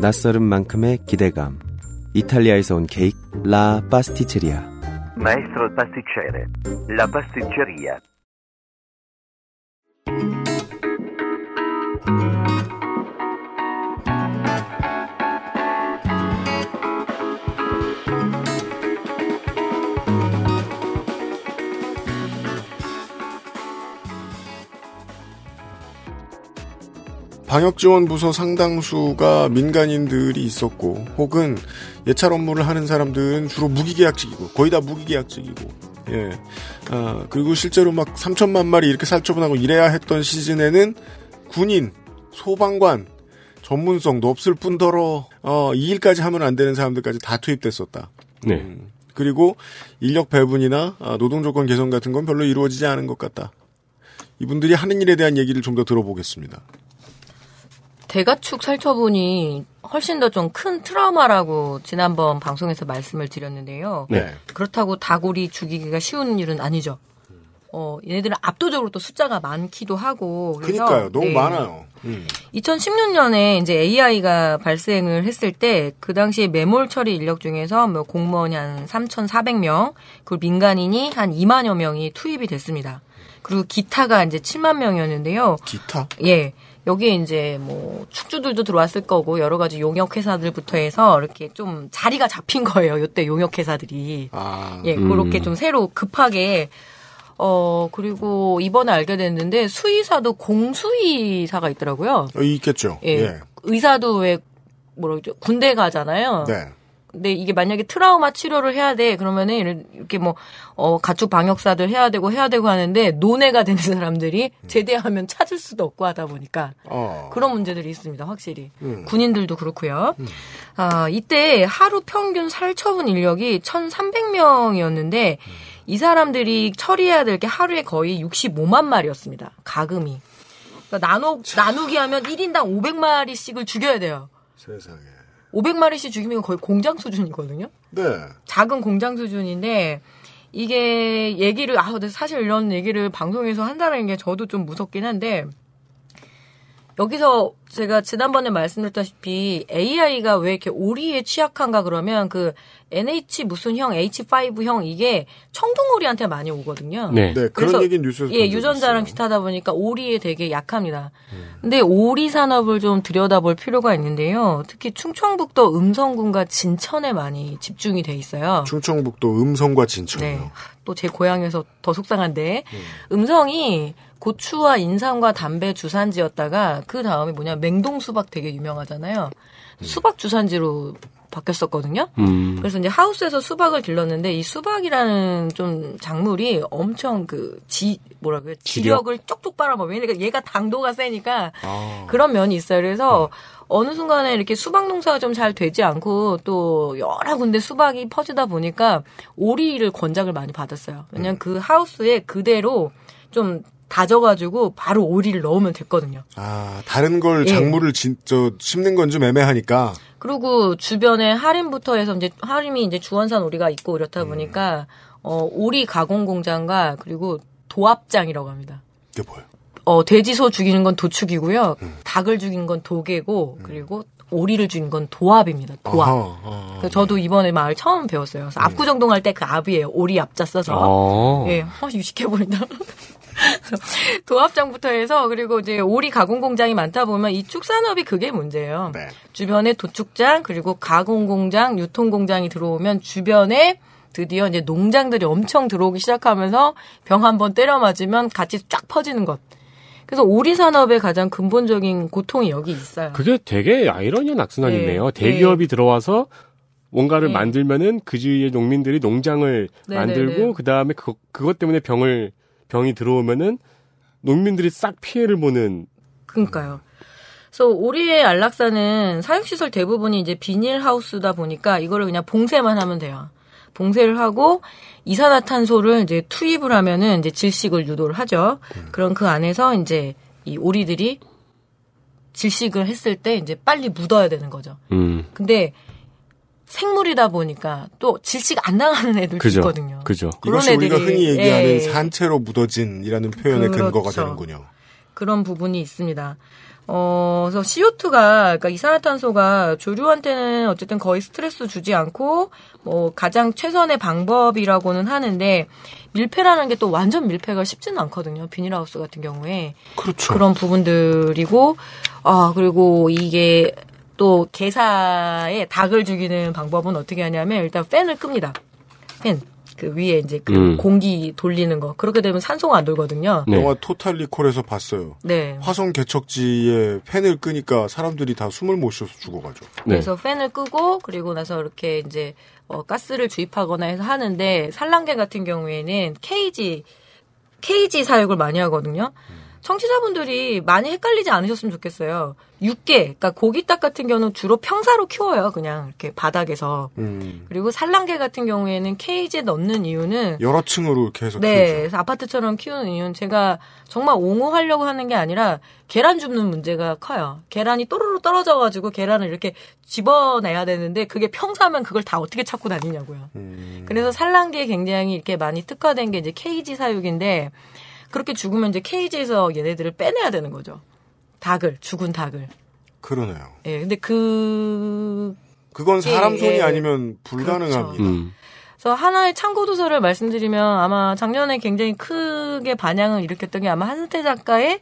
낯설은 만큼의 기대감. 이탈리아에서 온 케이크 La pasticceria. Maestro pasticcere. La pasticceria. 방역지원부서 상당수가 민간인들이 있었고 혹은 예찰 업무를 하는 사람들은 주로 무기계약직이고 거의 다 무기계약직이고 예, 아, 그리고 실제로 막 삼천만 마리 이렇게 살처분하고 이래야 했던 시즌에는 군인, 소방관, 전문성도 없을 뿐더러 어, 이 일까지 하면 안 되는 사람들까지 다 투입됐었다. 네. 음, 그리고 인력 배분이나 아, 노동조건 개선 같은 건 별로 이루어지지 않은 것 같다. 이분들이 하는 일에 대한 얘기를 좀 더 들어보겠습니다. 대가축 살처분이 훨씬 더 좀 큰 트라우마라고 지난번 방송에서 말씀을 드렸는데요. 네. 그렇다고 다구리 죽이기가 쉬운 일은 아니죠. 어, 얘네들은 압도적으로 또 숫자가 많기도 하고. 그래서, 그러니까요. 너무 네. 많아요. 음. 이천십육 년에 이제 에이아이가 발생을 했을 때 그 당시 매몰 처리 인력 중에서 뭐 공무원이 한 삼천사백 명, 그리고 민간인이 한 이만여 명이 투입이 됐습니다. 그리고 기타가 이제 칠만 명이었는데요. 기타? 예. 여기에 이제 뭐 축주들도 들어왔을 거고 여러 가지 용역회사들부터 해서 이렇게 좀 자리가 잡힌 거예요. 이때 용역회사들이. 아, 예, 음. 그렇게 좀 새로 급하게. 어, 그리고 이번에 알게 됐는데 수의사도 공수의사가 있더라고요. 있겠죠. 예. 예. 의사도 왜 뭐라 그러죠? 군대 가잖아요. 네. 근데 이게 만약에 트라우마 치료를 해야 돼 그러면은 이렇게 뭐 어, 가축 방역사들 해야 되고 해야 되고 하는데 논외가 되는 사람들이 제대하면 찾을 수도 없고 하다 보니까 어. 그런 문제들이 있습니다 확실히. 음. 군인들도 그렇고요. 음. 아, 이때 하루 평균 살처분 인력이 천삼백 명이었는데 음. 이 사람들이 처리해야 될 게 하루에 거의 육십오만 마리였습니다 가금이. 그러니까 나누 참. 나누기 하면 일 인당 오백 마리씩을 죽여야 돼요. 세상에. 오백 마리씩 죽이면 거의 공장 수준이거든요. 네. 작은 공장 수준인데 이게 얘기를 아, 근데 사실 이런 얘기를 방송에서 한다는 게 저도 좀 무섭긴 한데 여기서 제가 지난번에 말씀드렸다시피 에이아이가 왜 이렇게 오리에 취약한가 그러면 그 엔에이치 무슨 형, 에이치 파이브형 이게 청둥오리한테 많이 오거든요. 네. 네 그런 얘기는 뉴스에서. 예, 유전자랑 비슷하다 보니까 오리에 되게 약합니다. 음. 근데 오리 산업을 좀 들여다볼 필요가 있는데요. 특히 충청북도 음성군과 진천에 많이 집중이 돼 있어요. 충청북도 음성과 진천이요. 네. 또 제 고향에서 더 속상한데 음. 음성이 고추와 인삼과 담배 주산지였다가 그 다음에 뭐냐 맹동 수박 되게 유명하잖아요. 수박 주산지로 바뀌었었거든요. 음. 그래서 이제 하우스에서 수박을 길렀는데 이 수박이라는 좀 작물이 엄청 그 지 뭐라 그래 지력? 지력을 쪽쪽 빨아먹으면 그러니까 얘가 당도가 세니까 아. 그런 면이 있어요. 그래서 음. 어느 순간에 이렇게 수박 농사가 좀 잘 되지 않고 또 여러 군데 수박이 퍼지다 보니까 오리를 권장을 많이 받았어요. 왜냐면 음. 그 하우스에 그대로 좀 다져가지고 바로 오리를 넣으면 됐거든요. 아 다른 걸 작물을 예. 진짜 심는 건 좀 애매하니까. 그리고 주변에 하림부터 해서 이제 하림이 이제 주원산 오리가 있고 이렇다 보니까 음. 어 오리 가공 공장과 그리고 도압장이라고 합니다. 이게 뭐예요? 어 돼지 소 죽이는 건 도축이고요. 음. 닭을 죽인 건 도개고 음. 그리고 오리를 죽인 건 도압입니다. 도압. 아하, 아하. 그래서 저도 이번에 마을 처음 배웠어요. 그래서 음. 압구정동 할 때 그 압이에요. 오리 압자 써서. 예, 어, 유식해 보인다. 도합장부터 해서 그리고 이제 오리 가공 공장이 많다 보면 이 축산업이 그게 문제예요. 네. 주변에 도축장 그리고 가공 공장, 유통 공장이 들어오면 주변에 드디어 이제 농장들이 엄청 들어오기 시작하면서 병 한번 때려 맞으면 같이 쫙 퍼지는 것. 그래서 오리 산업의 가장 근본적인 고통이 여기 있어요. 그게 되게 아이러니한 악순환이네요. 네. 대기업이 네. 들어와서 뭔가를 네. 만들면은 그 주위의 농민들이 농장을 네. 만들고 네. 그 다음에 그 그것 때문에 병을 병이 들어오면은 농민들이 싹 피해를 보는. 그러니까요. 그래서 오리의 안락사는 사육시설 대부분이 이제 비닐하우스다 보니까 이거를 그냥 봉쇄만 하면 돼요. 봉쇄를 하고 이산화탄소를 이제 투입을 하면은 이제 질식을 유도를 하죠. 음. 그럼 그 안에서 이제 이 오리들이 질식을 했을 때 이제 빨리 묻어야 되는 거죠. 음. 근데 생물이다 보니까 또 질식 안 나가는 애들도 그죠, 있거든요. 그죠. 그런 애들이 우리가 흔히 얘기하는 예, 산채로 묻어진이라는 표현의 그렇죠. 근거가 되는군요. 그런 부분이 있습니다. 어, 그래서 씨오투가 그러니까 이산화탄소가 조류한테는 어쨌든 거의 스트레스 주지 않고 뭐 가장 최선의 방법이라고는 하는데 밀폐라는 게 또 완전 밀폐가 쉽지는 않거든요. 비닐하우스 같은 경우에 그렇죠. 그런 부분들이고 아 그리고 이게 또 개사에 닭을 죽이는 방법은 어떻게 하냐면 일단 팬을 끕니다. 팬. 그 위에 이제 그 음. 공기 돌리는 거. 그렇게 되면 산소가 안 돌거든요. 네. 영화 토탈 리콜에서 봤어요. 네. 화성 개척지에 팬을 끄니까 사람들이 다 숨을 못 쉬어서 죽어가죠. 네. 그래서 팬을 끄고 그리고 나서 이렇게 이제 어 가스를 주입하거나 해서 하는데 산란계 같은 경우에는 케이지 케이지 사육을 많이 하거든요. 음. 청취자분들이 많이 헷갈리지 않으셨으면 좋겠어요. 육계, 그러니까 고기닭 같은 경우는 주로 평사로 키워요. 그냥 이렇게 바닥에서. 음. 그리고 산란계 같은 경우에는 케이지에 넣는 이유는 여러 층으로 이렇게 해서 네, 키우죠. 그래서 아파트처럼 키우는 이유는 제가 정말 옹호하려고 하는 게 아니라 계란 줍는 문제가 커요. 계란이 또르르 떨어져가지고 계란을 이렇게 집어내야 되는데 그게 평사면 그걸 다 어떻게 찾고 다니냐고요. 음. 그래서 산란계에 굉장히 이렇게 많이 특화된 게 이제 케이지 사육인데 그렇게 죽으면 이제 케이지에서 얘네들을 빼내야 되는 거죠. 닭을, 죽은 닭을. 그러네요. 예, 근데 그. 그건 사람 손이 예, 아니면 불가능합니다. 그렇죠. 음. 그래서 하나의 참고도서를 말씀드리면 아마 작년에 굉장히 크게 반향을 일으켰던 게 아마 한스태 작가의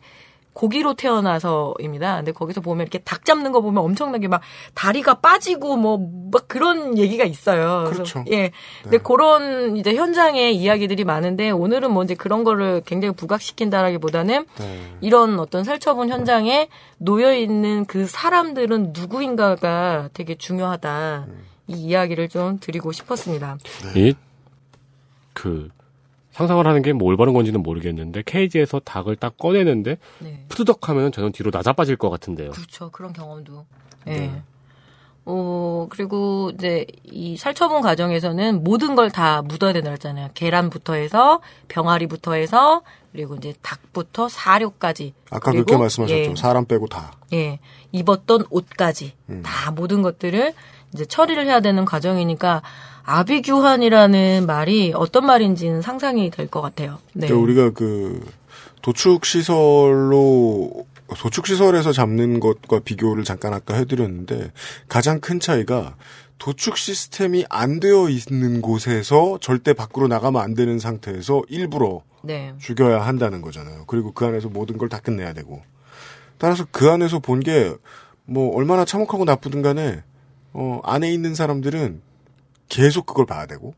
고기로 태어나서입니다. 근데 거기서 보면 이렇게 닭 잡는 거 보면 엄청나게 막 다리가 빠지고 뭐 막 그런 얘기가 있어요. 그렇죠. 그래서, 예. 네. 근데 그런 이제 현장의 이야기들이 많은데 오늘은 뭐 이제 그런 거를 굉장히 부각시킨다라기보다는 네. 이런 어떤 살처분 현장에 놓여 있는 그 사람들은 누구인가가 되게 중요하다. 음. 이 이야기를 좀 드리고 싶었습니다. 네. 이 그 상상을 하는 게 뭐 올바른 건지는 모르겠는데 케이지에서 닭을 딱 꺼내는데 네. 푸드덕 하면 저는 뒤로 낮아빠질 것 같은데요. 그렇죠. 그런 경험도. 네. 네. 어, 그리고 이제 이 살처분 과정에서는 모든 걸 다 묻어야 된다고 했잖아요. 계란부터 해서 병아리부터 해서 그리고 이제 닭부터 사료까지. 아까 그렇게 말씀하셨죠. 예. 사람 빼고 다. 예. 입었던 옷까지. 음. 다 모든 것들을 이제 처리를 해야 되는 과정이니까 아비규환이라는 말이 어떤 말인지는 상상이 될 것 같아요. 네. 그러니까 우리가 그 도축시설로 도축시설에서 잡는 것과 비교를 잠깐 아까 해드렸는데 가장 큰 차이가 도축 시스템이 안 되어 있는 곳에서 절대 밖으로 나가면 안 되는 상태에서 일부러 네. 죽여야 한다는 거잖아요. 그리고 그 안에서 모든 걸 다 끝내야 되고 따라서 그 안에서 본 게 뭐 얼마나 참혹하고 나쁘든 간에 어, 안에 있는 사람들은 계속 그걸 봐야 되고.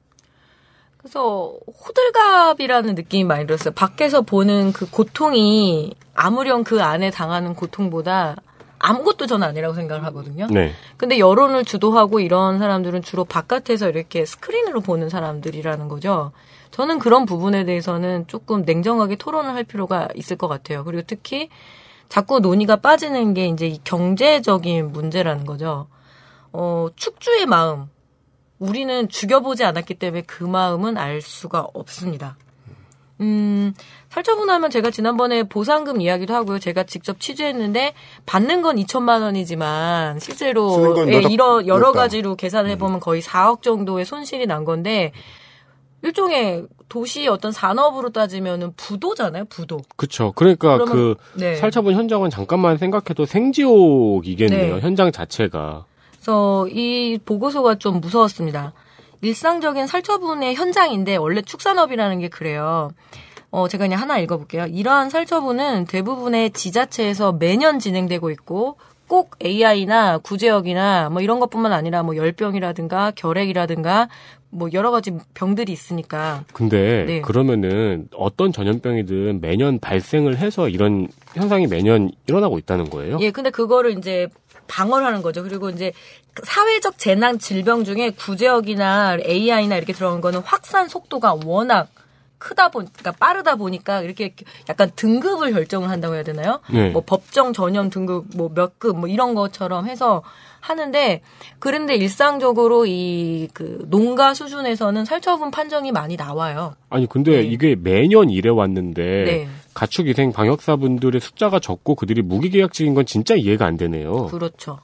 그래서 호들갑이라는 느낌이 많이 들었어요. 밖에서 보는 그 고통이 아무렴 그 안에 당하는 고통보다 아무것도 전 아니라고 생각을 하거든요. 네. 근데 여론을 주도하고 이런 사람들은 주로 바깥에서 이렇게 스크린으로 보는 사람들이라는 거죠. 저는 그런 부분에 대해서는 조금 냉정하게 토론을 할 필요가 있을 것 같아요. 그리고 특히 자꾸 논의가 빠지는 게 이제 이 경제적인 문제라는 거죠. 어, 축주의 마음. 우리는 죽여보지 않았기 때문에 그 마음은 알 수가 없습니다. 음, 살처분하면 제가 지난번에 보상금 이야기도 하고요. 제가 직접 취재했는데 받는 건 이천만 원이지만 실제로 예, 이러, 여러 가지로 계산을 해보면 거의 사억 정도의 손실이 난 건데 일종의 도시 어떤 산업으로 따지면은 부도잖아요, 부도. 그렇죠. 그러니까 그러면, 그 네. 살처분 현장은 잠깐만 생각해도 생지옥이겠네요. 네. 현장 자체가. 그래서 이 보고서가 좀 무서웠습니다. 일상적인 살처분의 현장인데 원래 축산업이라는 게 그래요. 어, 제가 그냥 하나 읽어볼게요. 이러한 살처분은 대부분의 지자체에서 매년 진행되고 있고 꼭 에이아이나 구제역이나 뭐 이런 것뿐만 아니라 뭐 열병이라든가 결핵이라든가 뭐 여러 가지 병들이 있으니까. 근데 네. 그러면은 어떤 전염병이든 매년 발생을 해서 이런 현상이 매년 일어나고 있다는 거예요? 예, 근데 그거를 이제 방어를 하는 거죠. 그리고 이제 사회적 재난 질병 중에 구제역이나 에이아이나 이렇게 들어간 거는 확산 속도가 워낙 크다 보니까 빠르다 보니까 이렇게 약간 등급을 결정을 한다고 해야 되나요? 네. 뭐 법정 전염 등급 뭐 몇 급 뭐 이런 것처럼 해서 하는데 그런데 일상적으로 이 그 농가 수준에서는 살처분 판정이 많이 나와요. 아니 근데 네. 이게 매년 이래 왔는데 네. 가축위생 방역사분들의 숫자가 적고 그들이 무기계약직인 건 진짜 이해가 안 되네요. 그렇죠.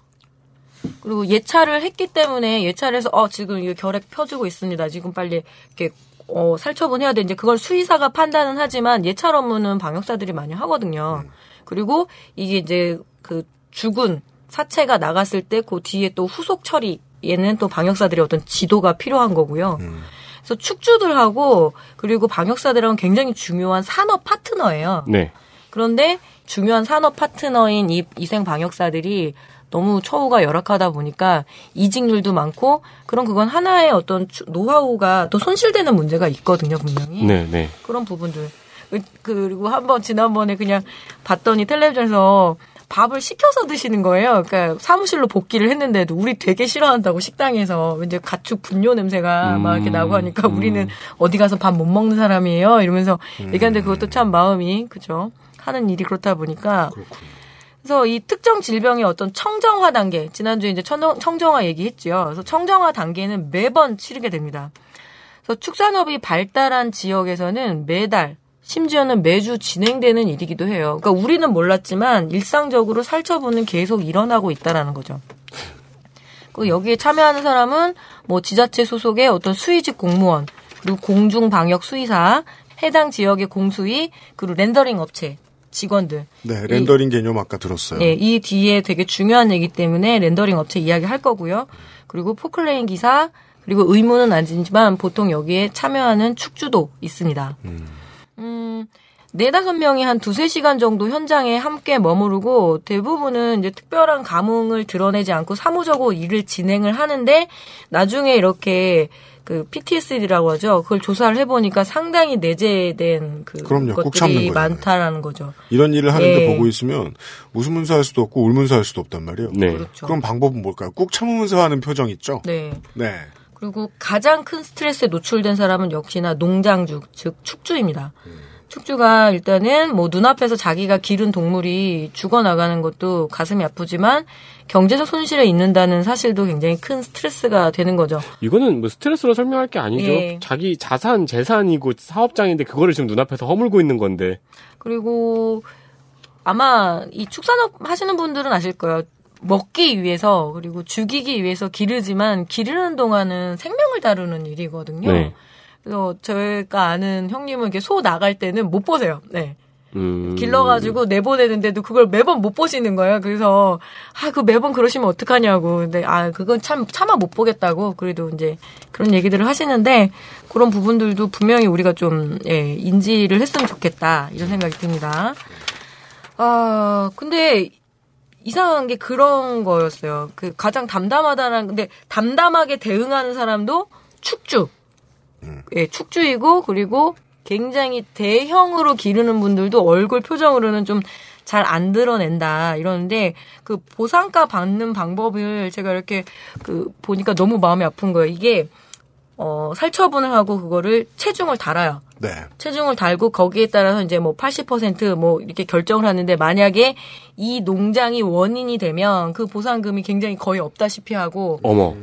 그리고 예찰을 했기 때문에 예찰해서 어 지금 이거 결핵 펴주고 있습니다. 지금 빨리 이렇게 어, 살처분해야 돼. 이제 그걸 수의사가 판단은 하지만 예찰 업무는 방역사들이 많이 하거든요. 음. 그리고 이게 이제 그 죽은 사체가 나갔을 때 그 뒤에 또 후속 처리 얘는 또 방역사들의 어떤 지도가 필요한 거고요. 음. 그래서 축주들하고 그리고 방역사들하고는 굉장히 중요한 산업 파트너예요. 네. 그런데 중요한 산업 파트너인 이 이생 방역사들이 너무 처우가 열악하다 보니까 이직률도 많고 그런 그건 하나의 어떤 노하우가 또 손실되는 문제가 있거든요, 분명히. 네, 네. 그런 부분들. 그리고 한번 지난번에 그냥 봤더니 텔레비전에서 밥을 시켜서 드시는 거예요. 그러니까 사무실로 복귀를 했는데도 우리 되게 싫어한다고 식당에서 왠지 가축 분뇨 냄새가 음, 막 이렇게 나고 하니까 음. 우리는 어디 가서 밥 못 먹는 사람이에요. 이러면서 음. 얘기하는데 그것도 참 마음이 그죠. 하는 일이 그렇다 보니까. 그렇군요. 그래서 이 특정 질병의 어떤 청정화 단계, 지난주에 이제 청정화 얘기했지요. 그래서 청정화 단계는 매번 치르게 됩니다. 그래서 축산업이 발달한 지역에서는 매달, 심지어는 매주 진행되는 일이기도 해요. 그러니까 우리는 몰랐지만 일상적으로 살처분은 계속 일어나고 있다라는 거죠. 그리고 여기에 참여하는 사람은 뭐 지자체 소속의 어떤 수의직 공무원, 그리고 공중방역 수의사, 해당 지역의 공수의, 그리고 렌더링 업체. 직원들. 네, 렌더링 이, 개념 아까 들었어요. 네, 이 뒤에 되게 중요한 얘기 때문에 렌더링 업체 이야기 할 거고요. 그리고 포클레인 기사, 그리고 의무는 아니지만 보통 여기에 참여하는 축주도 있습니다. 음, 음 네다섯 명이 한 두세 시간 정도 현장에 함께 머무르고 대부분은 이제 특별한 감흥을 드러내지 않고 사무적으로 일을 진행을 하는데 나중에 이렇게 그 피티에스디라고 하죠. 그걸 조사를 해보니까 상당히 내재된 그 그럼요, 것들이 많다라는 거죠. 이런 일을 하는데 예. 보고 있으면 웃으면서 할 수도 없고 울면서 할 수도 없단 말이에요. 네. 그렇죠. 그럼 방법은 뭘까요? 꾹 참으면서 하는 표정 있죠? 네. 네. 그리고 가장 큰 스트레스에 노출된 사람은 역시나 농장주, 즉 축주입니다. 음. 축주가 일단은 뭐 눈앞에서 자기가 기른 동물이 죽어나가는 것도 가슴이 아프지만 경제적 손실에 있는다는 사실도 굉장히 큰 스트레스가 되는 거죠. 이거는 뭐 스트레스로 설명할 게 아니죠. 예. 자기 자산, 재산이고 사업장인데 그거를 지금 눈앞에서 허물고 있는 건데. 그리고 아마 이 축산업 하시는 분들은 아실 거예요. 먹기 위해서 그리고 죽이기 위해서 기르지만 기르는 동안은 생명을 다루는 일이거든요. 네. 그래서 제가 아는 형님은 이렇게 소 나갈 때는 못 보세요. 네. 음. 길러가지고 내보내는데도 그걸 매번 못 보시는 거예요. 그래서, 아, 그 매번 그러시면 어떡하냐고. 근데, 아, 그건 참, 차마 못 보겠다고. 그래도 이제 그런 얘기들을 하시는데, 그런 부분들도 분명히 우리가 좀, 예, 인지를 했으면 좋겠다. 이런 생각이 듭니다. 아, 근데, 이상한 게 그런 거였어요. 그 가장 담담하다는, 근데 담담하게 대응하는 사람도 축주. 예, 축주이고 그리고 굉장히 대형으로 기르는 분들도 얼굴 표정으로는 좀 잘 안 드러낸다 이러는데 그 보상가 받는 방법을 제가 이렇게 그 보니까 너무 마음이 아픈 거예요. 이게 어, 살처분을 하고 그거를 체중을 달아요. 네. 체중을 달고 거기에 따라서 이제 뭐 팔십 퍼센트 뭐 이렇게 결정을 하는데 만약에 이 농장이 원인이 되면 그 보상금이 굉장히 거의 없다시피 하고. 어머.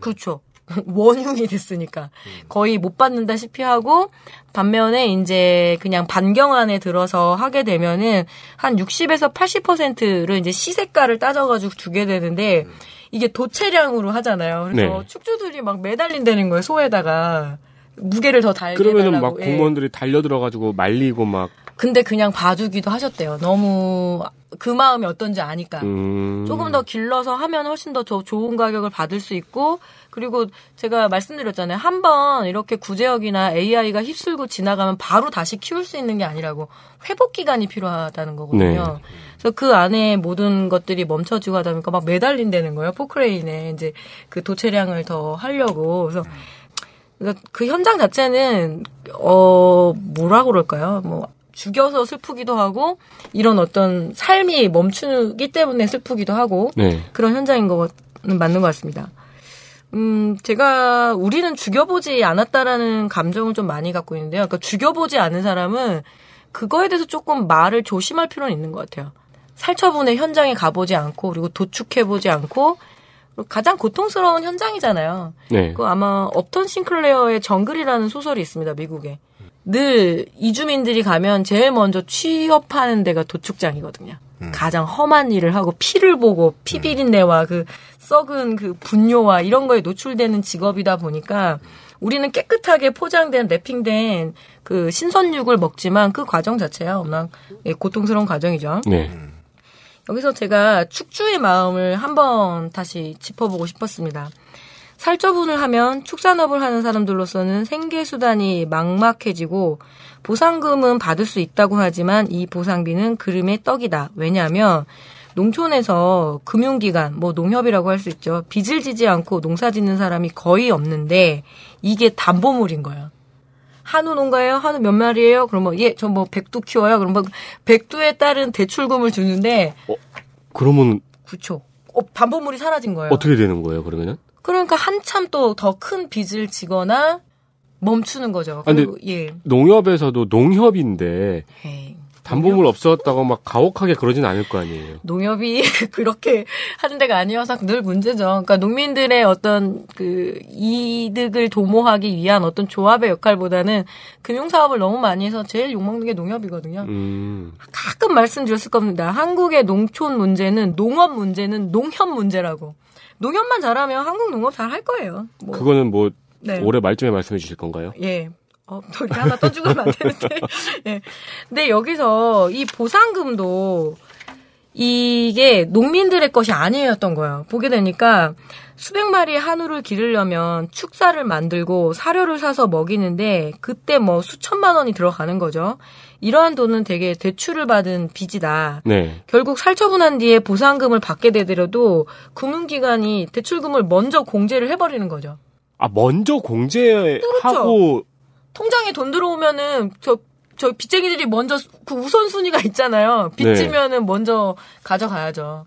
그렇죠. 원흉이 됐으니까 거의 못 받는다시피 하고 반면에 이제 그냥 반경안에 들어서 하게 되면은 한 육십에서 팔십 퍼센트를 이제 시세가를 따져가지고 주게 되는데 이게 도체량으로 하잖아요. 그래서 네. 축주들이 막 매달린다는 거예요. 소에다가 무게를 더 달게 달라고. 그러면은 막 공무원들이 예. 달려들어가지고 말리고 막. 근데 그냥 봐주기도 하셨대요. 너무 그 마음이 어떤지 아니까. 음... 조금 더 길러서 하면 훨씬 더 좋은 가격을 받을 수 있고 그리고 제가 말씀드렸잖아요. 한번 이렇게 구제역이나 에이아이가 휩쓸고 지나가면 바로 다시 키울 수 있는 게 아니라고 회복 기간이 필요하다는 거거든요. 네. 그래서 그 안에 모든 것들이 멈춰지고 하다 보니까 막 매달린다는 거예요. 포크레인에 이제 그 도체량을 더 하려고. 그래서 그 현장 자체는 어 뭐라고 그럴까요? 뭐 죽여서 슬프기도 하고 이런 어떤 삶이 멈추기 때문에 슬프기도 하고 네. 그런 현장인 거는 맞는 것 같습니다. 음 제가 우리는 죽여보지 않았다라는 감정을 좀 많이 갖고 있는데요. 그러니까 죽여보지 않은 사람은 그거에 대해서 조금 말을 조심할 필요는 있는 것 같아요. 살처분의 현장에 가보지 않고 그리고 도축해보지 않고 가장 고통스러운 현장이잖아요. 네. 그 아마 업턴 싱클레어의 정글이라는 소설이 있습니다. 미국에. 늘 이주민들이 가면 제일 먼저 취업하는 데가 도축장이거든요. 음. 가장 험한 일을 하고 피를 보고 피비린내와 그 썩은 그 분뇨와 이런 거에 노출되는 직업이다 보니까 우리는 깨끗하게 포장된 랩핑된 그 신선육을 먹지만 그 과정 자체야 워낙 고통스러운 과정이죠. 네. 여기서 제가 축주의 마음을 한번 다시 짚어보고 싶었습니다. 살처분을 하면 축산업을 하는 사람들로서는 생계수단이 막막해지고 보상금은 받을 수 있다고 하지만 이 보상비는 그름의 떡이다. 왜냐하면 농촌에서 금융기관, 뭐 농협이라고 할 수 있죠. 빚을 지지 않고 농사짓는 사람이 거의 없는데 이게 담보물인 거예요. 한우 농가예요? 한우 몇 마리예요? 그러면 예, 저 뭐 백두 키워요? 그러면 백두에 따른 대출금을 주는데 어, 그러면 그렇죠. 어, 담보물이 사라진 거예요. 어떻게 되는 거예요, 그러면은? 그러니까 한참 또 더 큰 빚을 지거나 멈추는 거죠. 그리고, 근데 예. 농협에서도 농협인데 에이, 담보물 농협? 없어졌다고 막 가혹하게 그러진 않을 거 아니에요. 농협이 그렇게 하는 데가 아니어서 늘 문제죠. 그러니까 농민들의 어떤 그 이득을 도모하기 위한 어떤 조합의 역할보다는 금융사업을 너무 많이 해서 제일 욕먹는 게 농협이거든요. 음. 가끔 말씀드렸을 겁니다. 한국의 농촌 문제는 농업 문제는 농협 문제라고. 농협만 잘하면 한국 농업 잘할 거예요. 뭐. 그거는 뭐 네. 올해 말쯤에 말씀해 주실 건가요? 예. 어, 또 이렇게 하나 떠주고 하면 안 되는데. 예. 근데 여기서 이 보상금도 이게 농민들의 것이 아니었던 거예요. 보게 되니까 수백 마리의 한우를 기르려면 축사를 만들고 사료를 사서 먹이는데 그때 뭐 수천만 원이 들어가는 거죠. 이러한 돈은 되게 대출을 받은 빚이다. 네. 결국 살처분한 뒤에 보상금을 받게 되더라도 금융기관이 대출금을 먼저 공제를 해버리는 거죠. 아, 먼저 공제하고. 그렇죠. 통장에 돈 들어오면은 저 저 빚쟁이들이 먼저 그 우선순위가 있잖아요. 빚지면은 네. 먼저 가져가야죠.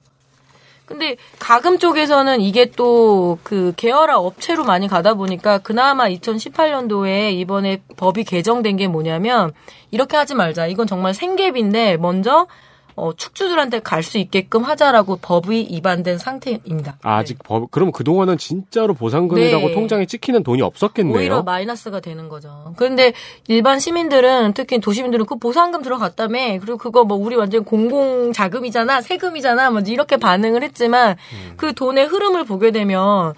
근데 가금 쪽에서는 이게 또 그 계열화 업체로 많이 가다 보니까 그나마 이천십팔 년도에 이번에 법이 개정된 게 뭐냐면 이렇게 하지 말자. 이건 정말 생계비인데 먼저 어, 축주들한테 갈 수 있게끔 하자라고 법이 위반된 상태입니다. 아, 아직 네. 법, 그럼 그동안은 진짜로 보상금이라고 네. 통장에 찍히는 돈이 없었겠네요. 오히려 마이너스가 되는 거죠. 그런데 일반 시민들은, 특히 도시민들은 그 보상금 들어갔다며, 그리고 그거 뭐 우리 완전 공공자금이잖아, 세금이잖아, 뭐 이렇게 반응을 했지만 음. 그 돈의 흐름을 보게 되면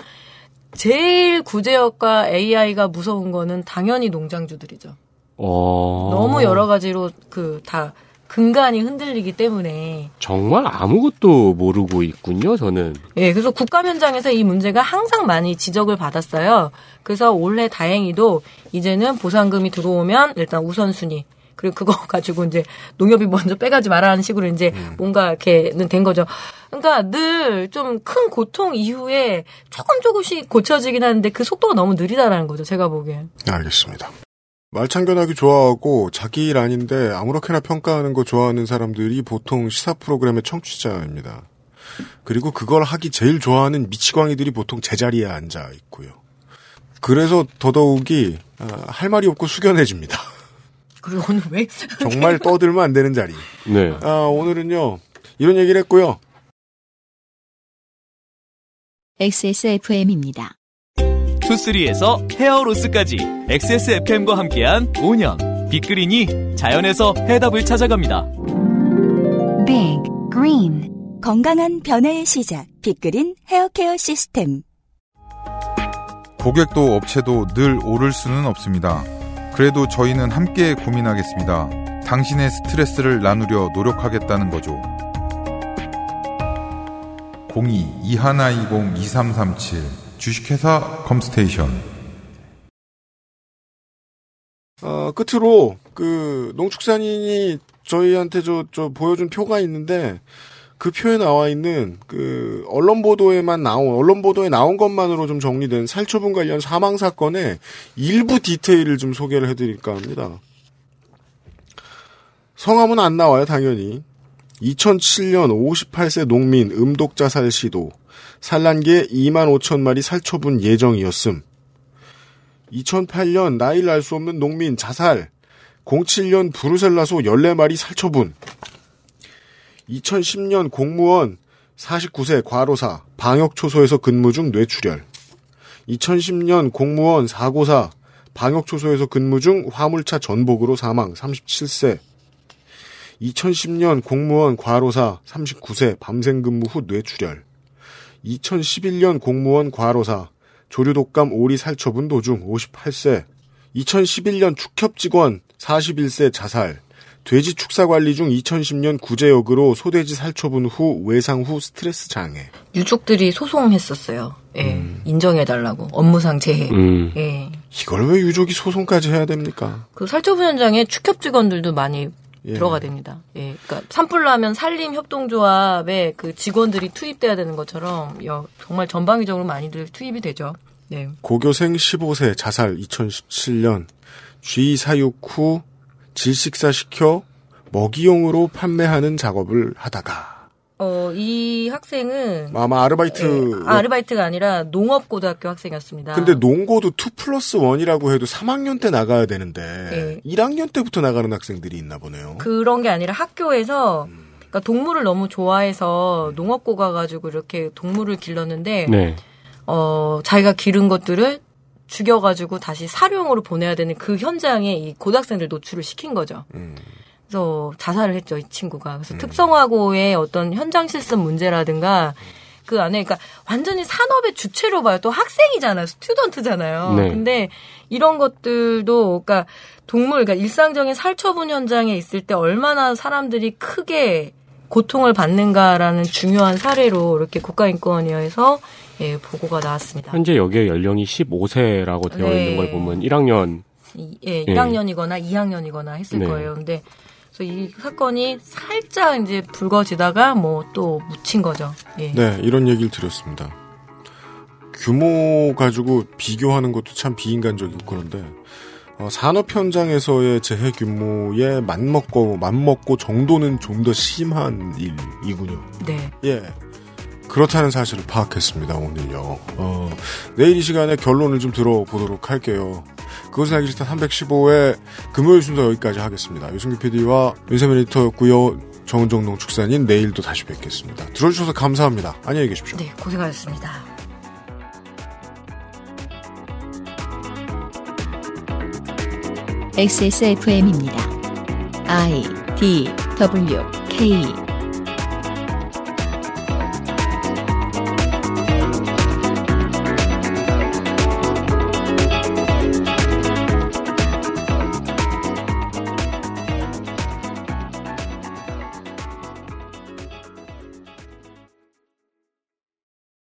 제일 구제역과 에이아이가 무서운 거는 당연히 농장주들이죠. 오. 너무 여러 가지로 그 다, 근간이 흔들리기 때문에 정말 아무것도 모르고 있군요. 저는 예, 그래서 국감 현장에서 이 문제가 항상 많이 지적을 받았어요. 그래서 올해 다행히도 이제는 보상금이 들어오면 일단 우선순위 그리고 그거 가지고 이제 농협이 먼저 빼가지 말라는 식으로 이제 음. 뭔가 이렇게는 된 거죠. 그러니까 늘 좀 큰 고통 이후에 조금 조금씩 고쳐지긴 하는데 그 속도가 너무 느리다라는 거죠. 제가 보기엔. 알겠습니다. 말참견하기 좋아하고 자기 일 아닌데 아무렇게나 평가하는 거 좋아하는 사람들이 보통 시사 프로그램의 청취자입니다. 그리고 그걸 하기 제일 좋아하는 미치광이들이 보통 제자리에 앉아 있고요. 그래서 더더욱이 할 말이 없고 숙연해집니다. 그리고 오늘 왜? 정말 떠들면 안 되는 자리. 네. 아, 오늘은요. 이런 얘기를 했고요. 엑스에스에프엠입니다. 투쓰리에서 헤어로스까지 엑스에스에프엠과 함께한 오 년. 빅그린이 자연에서 해답을 찾아갑니다. Big Green. 건강한 변화의 시작. 빅그린 헤어케어 시스템. 고객도 업체도 늘 오를 수는 없습니다. 그래도 저희는 함께 고민하겠습니다. 당신의 스트레스를 나누려 노력하겠다는 거죠. 공이 이일이공 이삼삼칠 주식회사 컴스테이션. 어, 끝으로 그 농축산인이 저희한테 저, 저 보여준 표가 있는데 그 표에 나와 있는 그 언론 보도에만 나온 언론 보도에 나온 것만으로 좀 정리된 살처분 관련 사망 사건의 일부 디테일을 좀 소개를 해드릴까 합니다. 성함은 안 나와요, 당연히. 이천칠년 오십팔세 농민 음독자살 시도. 산란계 이만 오천 마리 살처분 예정이었음. 이천팔년 나이를 알 수 없는 농민 자살. 공칠년 브루셀라소 열네 마리 살처분. 이천십년 공무원 사십구세 과로사 방역초소에서 근무 중 뇌출혈. 이천십년 공무원 사고사 방역초소에서 근무 중 화물차 전복으로 사망 삼십칠세. 이천십년 공무원 과로사 삼십구세 밤샘 근무 후 뇌출혈. 이천십일년 공무원 과로사 조류독감 오리 살처분 도중 오십팔세. 이천십일년 축협직원 사십일세 자살. 돼지 축사관리 중 이천십년 구제역으로 소돼지 살처분 후 외상 후 스트레스 장애. 유족들이 소송했었어요. 예, 음. 인정해달라고. 업무상 재해. 음. 예. 이걸 왜 유족이 소송까지 해야 됩니까? 그 살처분 현장에 축협 직원들도 많이 예. 들어가 됩니다. 예, 그러니까 산불로 하면 산림협동조합에 그 직원들이 투입돼야 되는 것처럼 정말 전방위적으로 많이들 투입이 되죠. 네. 고교생 십오세 자살 이천십칠년 쥐 사육 후 질식사시켜 먹이용으로 판매하는 작업을 하다가. 어, 이 학생은 아마 아르바이트 예, 아르바이트가 아니라 농업고등학교 학생이었습니다. 근데 농고도 투 플러스 원이라고 해도 삼학년 때 나가야 되는데 예. 일학년 때부터 나가는 학생들이 있나 보네요. 그런 게 아니라 학교에서 음. 그러니까 동물을 너무 좋아해서 음. 농업고 가가지고 이렇게 동물을 길렀는데 네. 어, 자기가 기른 것들을 죽여가지고 다시 사료용으로 보내야 되는 그 현장에 이 고등학생들 노출을 시킨 거죠. 음. 그래서 자살을 했죠, 이 친구가. 그래서 음. 특성화고의 어떤 현장 실습 문제라든가 그 안에, 그러니까 완전히 산업의 주체로 봐요. 또 학생이잖아요, 스튜던트잖아요. 네. 근데 이런 것들도, 그러니까 동물, 그러니까 일상적인 살처분 현장에 있을 때 얼마나 사람들이 크게 고통을 받는가라는 중요한 사례로 이렇게 국가인권위원회에서 예, 보고가 나왔습니다. 현재 여기에 연령이 십오세라고 되어 네. 있는 걸 보면 일학년. 예, 일학년이거나 예. 이학년이거나 했을 네. 거예요. 근데, 그래서 이 사건이 살짝 이제 불거지다가 뭐 또 묻힌 거죠. 예. 네, 이런 얘기를 드렸습니다. 규모 가지고 비교하는 것도 참 비인간적이고 그런데, 어, 산업 현장에서의 재해 규모에 맞먹고, 맞먹고 정도는 좀 더 심한 일이군요. 네. 예. 그렇다는 사실을 파악했습니다. 오늘요. 어, 내일 이 시간에 결론을 좀 들어보도록 할게요. 그것은 알기 싫다 삼백십오회 금요일 순서 여기까지 하겠습니다. 유승균 피디와 윤세민 에디터였고요. 정은정 농축산인 내일도 다시 뵙겠습니다. 들어주셔서 감사합니다. 안녕히 계십시오. 네, 고생하셨습니다. 엑스에스에프엠입니다. I, D, W, K